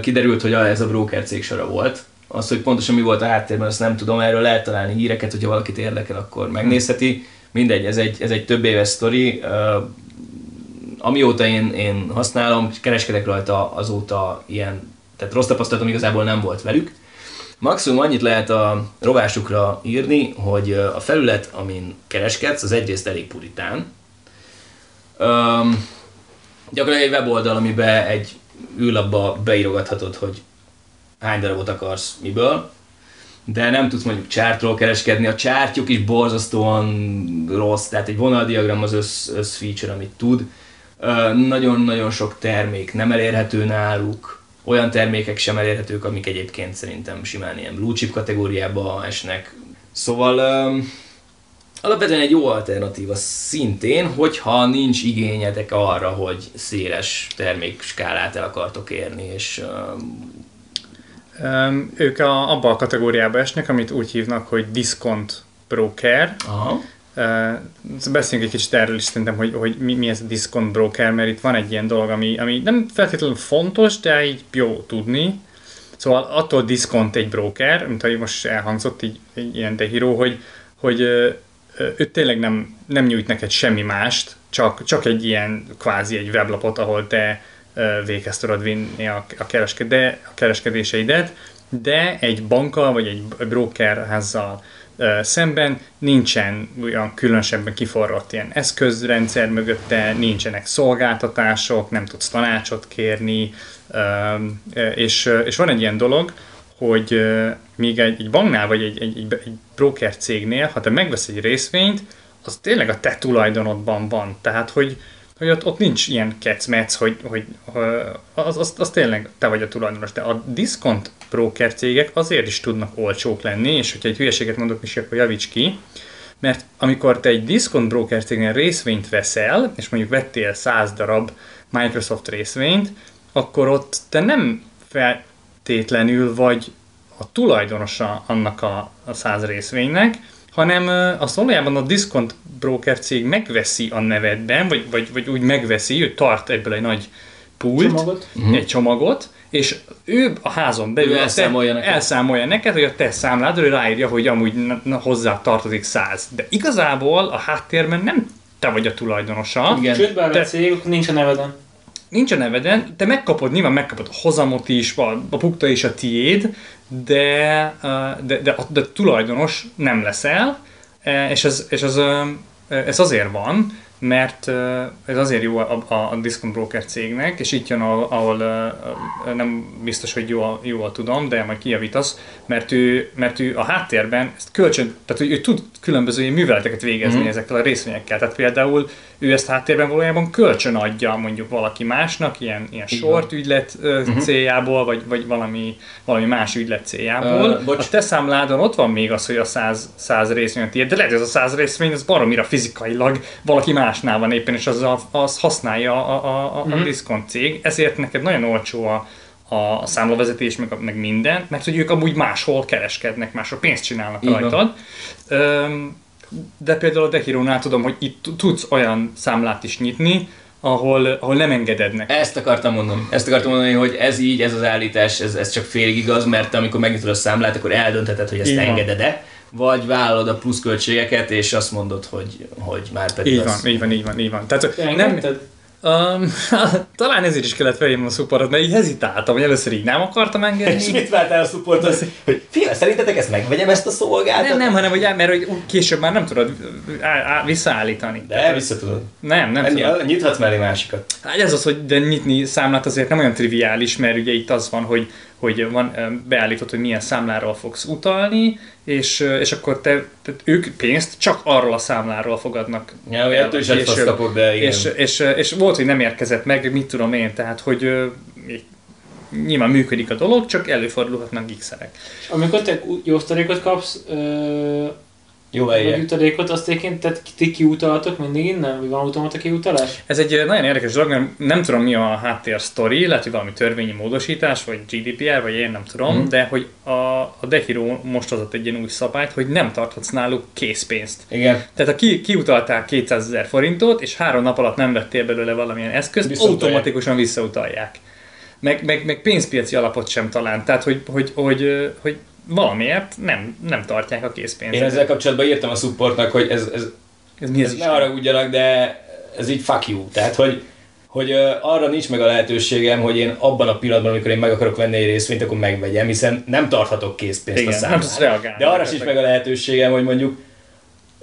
kiderült, hogy ez a brókercég sora volt. Az, hogy pontosan mi volt a háttérben, azt nem tudom, erről lehet találni híreket, hogyha valakit érdekel, akkor megnézheti. Mindegy, ez egy, ez egy több éves sztori. Amióta én, én használom, kereskedek rajta azóta ilyen, tehát rossz tapasztalatom igazából nem volt velük. Maximum annyit lehet a rovásukra írni, hogy a felület, amin kereskedsz, az egyrészt elég puritán. Üm, gyakorlatilag egy weboldal, amiben egy űrlapba beírogathatod, hogy hány darabot akarsz, miből. De nem tudsz mondjuk csártról kereskedni, a csártjuk is borzasztóan rossz, tehát egy vonaldiagram az össz, össz feature, amit tud. Nagyon-nagyon sok termék nem elérhető náluk, olyan termékek sem elérhetők, amik egyébként szerintem simán ilyen blue chip kategóriába esnek. Szóval um, alapvetően egy jó alternatíva szintén, hogyha nincs igényetek arra, hogy széles termékskálát el akartok érni, és um, um, ők a, abba a kategóriába esnek, amit úgy hívnak, hogy discount broker. Aha. Uh, beszéljünk egy kicsit erről is szerintem, hogy, hogy mi, mi ez a discount broker, mert itt van egy ilyen dolog, ami, ami nem feltétlenül fontos, de így jó tudni. Szóval attól discount egy broker, mint ahogy most elhangzott így, egy ilyen DEGIRO, hogy, hogy uh, ő tényleg nem, nem nyújt neked semmi mást, csak, csak egy ilyen kvázi egy weblapot, ahol te uh, véghez tudod vinni a, a, keresked, de, a kereskedéseidet, de egy bankkal vagy egy brokerházzal szemben nincsen olyan különösebben kiforrott ilyen eszközrendszer mögötte, nincsenek szolgáltatások, nem tudsz tanácsot kérni, és, és van egy ilyen dolog, hogy még egy, egy banknál vagy egy, egy, egy broker cégnél, ha te megvesz egy részvényt, az tényleg a te tulajdonodban van, tehát hogy, hogy ott, ott nincs ilyen kecmec, hogy, hogy az, az, az tényleg te vagy a tulajdonos, de a diszkont broker cégek azért is tudnak olcsók lenni, és hogyha egy hülyeséget mondok, Misi, akkor javíts ki, mert amikor te egy diszkont broker cégnél részvényt veszel, és mondjuk vettél száz darab Microsoft részvényt, akkor ott te nem feltétlenül vagy a tulajdonosa annak a, a száz részvénynek, hanem azt valójában a diszkont broker cég megveszi a nevedben, vagy, vagy, vagy úgy megveszi, hogy tart ebből egy nagy pult, csomagot. Uh-huh. egy csomagot, és ő a házon belül elszámolja, te, neked. elszámolja neked, hogy a te számládról ráírja, hogy amúgy na, na, hozzá tartozik száz. De igazából a háttérben nem te vagy a tulajdonosa. Sőt, bár a cég nincs a neveden. Nincs a neveden, te megkapod, nyilván megkapod a hozamot is, a, a pukta is a tiéd, de, de, de, de tulajdonos nem leszel, és ez, és ez, ez azért van, mert ez azért jó a, a, a diszkont broker cégnek, és itt jön, ahol, ahol nem biztos, hogy jól, jól tudom, de majd kijavítasz, mert ő, mert ő a háttérben ezt kölcsön, tehát ő, ő tud különböző műveleteket végezni mm. ezekkel a részvényekkel, tehát például ő ezt háttérben valójában kölcsön adja mondjuk valaki másnak, ilyen, ilyen short ügylet uh-huh. céljából, vagy, vagy valami, valami más ügylet céljából. Uh, a te számládon ott van még az, hogy a száz, száz részvény, de lehet, hogy ez a száz részvény, az baromira fizikailag valaki másnál van éppen, és az, a, az használja a, a, a, uh-huh. a diszkont cég, ezért neked nagyon olcsó a, a számlavezetés, meg, meg minden, mert hogy ők amúgy máshol kereskednek, máshol pénzt csinálnak így rajtad. De például a DEGIRO-nál tudom, hogy itt tudsz olyan számlát is nyitni, ahol, ahol nem engedednek. Ezt akartam mondani. Ezt akartam mondani, hogy ez így, ez az állítás, ez, ez csak félig igaz, mert amikor megnyitod a számlát, akkor eldöntheted, hogy ezt igen. engeded-e, vagy vállalod a pluszköltségeket, és azt mondod, hogy, hogy már pedig így van, az... Így van, így van, így van. Tehát nem... nem Um, talán ezért is kellett felhívnom a supportot, mert így hezitáltam, hogy először így nem akartam engedni. És mit vártál a supportot? Hogy fél, szerintetek ezt megvegyem, ezt a szolgáltat? Nem, nem, hanem hogy mert hogy később már nem tudod visszaállítani. De visszatudod. Nem, nem Ennyi, tudod. Nyithatsz mellé másikat. Hát ez az, hogy de nyitni számlát azért nem olyan triviális, mert ugye itt az van, hogy, hogy van beállított, hogy milyen számláról fogsz utalni, és, és akkor te, ők pénzt csak arról a számláról fogadnak. Ja, el, is később, kapok, de igen. És, és, és volt, hogy nem érkezett meg, mit tudom én, tehát hogy nyilván működik a dolog, csak előfordulhatnak x-szerek. Amikor te jó sztorékot kapsz, jó jutalékot, azt egyébként, tehát ti kiutalatok mindig innen? Vagy van automata kiutalás? Ez egy nagyon érdekes dolog, mert nem tudom mi a háttér sztori, lehet, hogy valami törvényi módosítás, vagy gé dé pé er, vagy én nem tudom, mm. de hogy a, a DEGIRO most hozott egy ilyen új szabályt, hogy nem tarthatsz náluk készpénzt. Igen. Tehát ha ki, kiutaltál kétszázezer forintot, és három nap alatt nem vettél belőle valamilyen eszközt, viszont automatikusan olyan. Visszautalják. Meg, meg, meg pénzpiaci alapot sem talán, tehát hogy... hogy, hogy, hogy valamiért nem, nem tartják a készpénzt. Én ezzel kapcsolatban írtam a supportnak, hogy ez, ez, ez, mi ez, ez ne haragudjanak, de ez így fuck you. Tehát, hogy, hogy arra nincs meg a lehetőségem, hogy én abban a pillanatban, amikor én meg akarok venni egy részvényt, akkor megvegyem, hiszen nem tarthatok készpénzt igen, a számlára. De arra sincs meg a lehetőségem, hogy mondjuk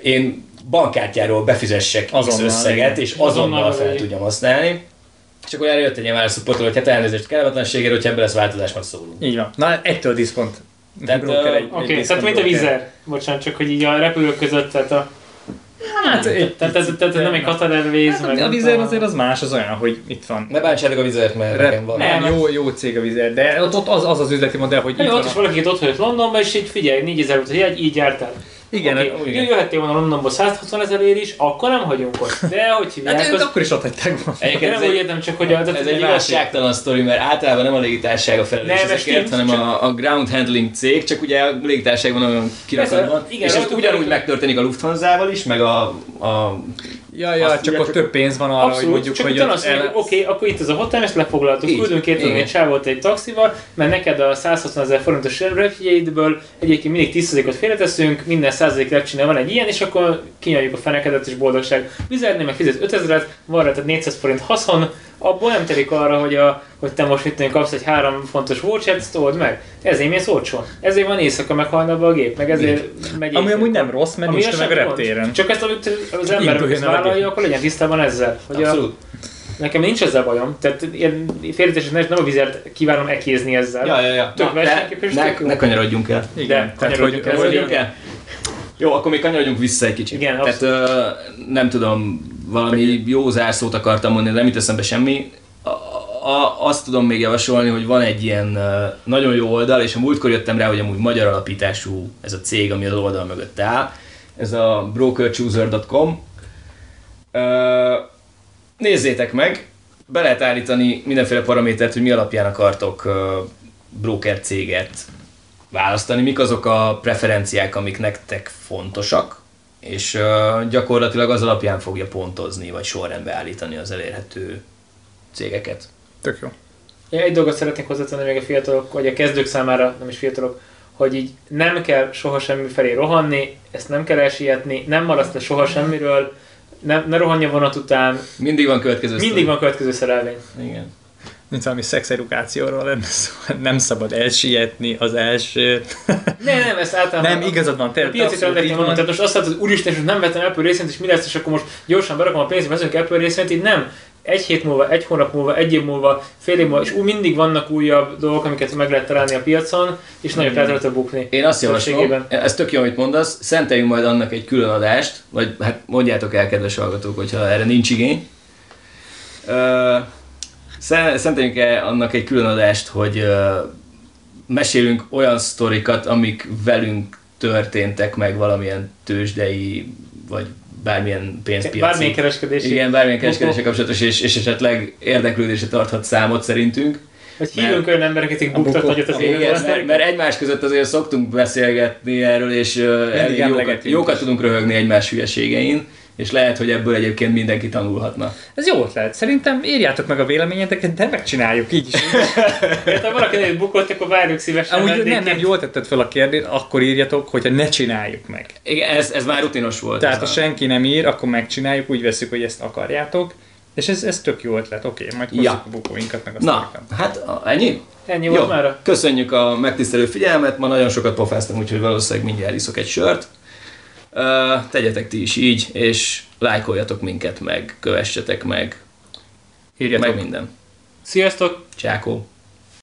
én bankkártyáról befizessek az összeget, és azonnal, azonnal fel tudjam használni. És akkor erre jött egy ilyen válasz supportról, hogy hát elnézést kellemetlenségért, hogyha ebben lesz változásban szólunk. Így van. Na, ettől diszpont. Tehát, broker, egy, okay, egy tehát mint a vízer, bocsánat, csak hogy így a repülők között, tehát a... Hát, tehát, tehát ez tehát nem egy Qatar Airways, hát, meg... A vízer azért az más, az olyan, hogy itt van... Ne bántsátok a vízert, mert Re- nekem van. Nem, jó, jó cég a vízer, de ott, ott az, az az üzleti modell, hogy... Hát, ott van is valaki ott hagyott Londonba, és így figyelj, négyezer-ötvenegy, így jártál. Igen, okay. hát, igen. Jöhettél volna Londonból százhatvanezer is, akkor nem hagyunk ott. De hogy hívják hát, azt... akkor is ott hagyták volna. Egyébként nem úgy értem, csak hogy... Ez, ez egy igazságtalan sztori, mert általában nem a légitársaság a felelős ezekért, hanem a, a ground handling cég, csak ugye a légitársaságban olyan kirakatban. És ez ugyanúgy megtörténik a Lufthansa-val is, meg a... a ja, ja, azt csak ott több pénz van arra, abszolút, hogy mondjuk, hogy... Abszolút, csak utána oké, akkor itt ez a hotel, ezt lefoglaltuk, küldünk két olyan egy sávot egy taxival, mert neked a százhatvanezer forintos repjegyeidből egyébként mindig tíz százalékot félreteszünk, minden százalék repcsinél van egy ilyen, és akkor kinyaljuk a fenekedet és boldogság. Vizernél meg fizet ötezer, van rá, tehát négyszáz forint haszon, abból nem telik arra, hogy, a, hogy te most itt kapsz egy három fontos vouchert, ezt old meg. Ezért mész olcsón. Ezért van éjszaka meg hajnalba a gép, meg ezért megy. Ami amúgy nem rossz, mert nincs tömeg reptéren. Csak ezt, amit az ember vállalja, akkor legyen tisztában ezzel. Hogy abszolút. A, nekem nincs ezzel bajom, tehát ilyen félítéses, nem a vizet kívánom ekézni ezzel. Ja, ja, ja. Tök versenyképes. Ne, ne kanyarodjunk el. Igen, kanyarodjunk el. Hogy, el. Jó, akkor még kanyarodjunk vissza egy kicsit. Igen, tehát ö, nem tudom, valami jó zárszót akartam mondani, nem jut eszembe semmi. A, a, azt tudom még javasolni, hogy van egy ilyen nagyon jó oldal, és a múltkor jöttem rá, hogy amúgy magyar alapítású ez a cég, ami az oldal mögött áll. Ez a brokerchooser pont com. Ö, Nézzétek meg, be lehet állítani mindenféle paramétert, hogy mi alapján akartok uh, broker céget választani, mik azok a preferenciák, amik nektek fontosak, és uh, gyakorlatilag az alapján fogja pontozni, vagy sorrendbe állítani az elérhető cégeket. Tök jó. Ja, egy dolgot szeretnék hozzátenni még a fiatalok, vagy a kezdők számára, nem is fiatalok, hogy így nem kell soha semmi felé rohanni, ezt nem kell elsietni, nem maradsz le soha semmiről, Ne, ne rohanja vonat után. Mindig van következő szerelvény. Mindig van következő szerelvény. Igen. Nincs valami szexedukációról lenne szó, nem szabad elsietni az első. Nem, nem, ez általában. Nem, igazad van, tényleg. A piaci trendeknél mondom, tehát most azt látod, hogy úristen, hogy nem vettem Apple részvényt, és mi lesz, és akkor most gyorsan berakom a pénzbe, veszünk Apple részvényt, így nem. Egy hét múlva, egy hónap múlva, egy év múlva, fél év múlva, és úgy mindig vannak újabb dolgok, amiket meg lehet találni a piacon, és nagyon fel tudod bukni. Én azt javaslom, ez tök jó, amit mondasz, szenteljünk majd annak egy külön adást, vagy hát mondjátok el, kedves hallgatók, hogyha erre nincs igény. Szenteljünk el annak egy külön adást, hogy mesélünk olyan sztorikat, amik velünk történtek meg valamilyen tőzsdei, vagy bármilyen pénzpiaci. Bármilyen kereskedési. Igen, bármilyen kereskedéssel kapcsolatos, és, és esetleg érdeklődésre tarthat számot szerintünk. Hogy hívjunk olyan embereket, akik buktat nagyot az évben. Mert, mert egymás között azért szoktunk beszélgetni erről, és erről jókat, jókat tudunk röhögni egymás hülyeségein, és lehet, hogy ebből egyébként mindenki tanulhatna. Ez jó ötlet. Szerintem írjátok meg a véleményeteket, de megcsináljuk így is. Hát ha valaki nem bukott, akkor várjuk szívesen. Amúgy nem, nem jól tetted fel a kérdést, akkor írjatok, hogyha ne csináljuk meg. Igen, ez, ez már rutinos volt. Tehát ha senki nem ír, akkor megcsináljuk, úgy veszük, hogy ezt akarjátok. És ez, ez tök jó ötlet, oké, okay, majd hozzuk ja. a bukóinkat meg azt. Na, nekem. Hát ennyi? Ennyi volt már. Köszönjük a megtisztelő figyelmet, ma nagyon sokat pofáztam, úgyhogy valószínűleg mindjárt iszok egy sört. Uh, tegyetek ti is így, és lájkoljatok minket meg, kövessetek meg, írjatok meg minden. Sziasztok! Csákó!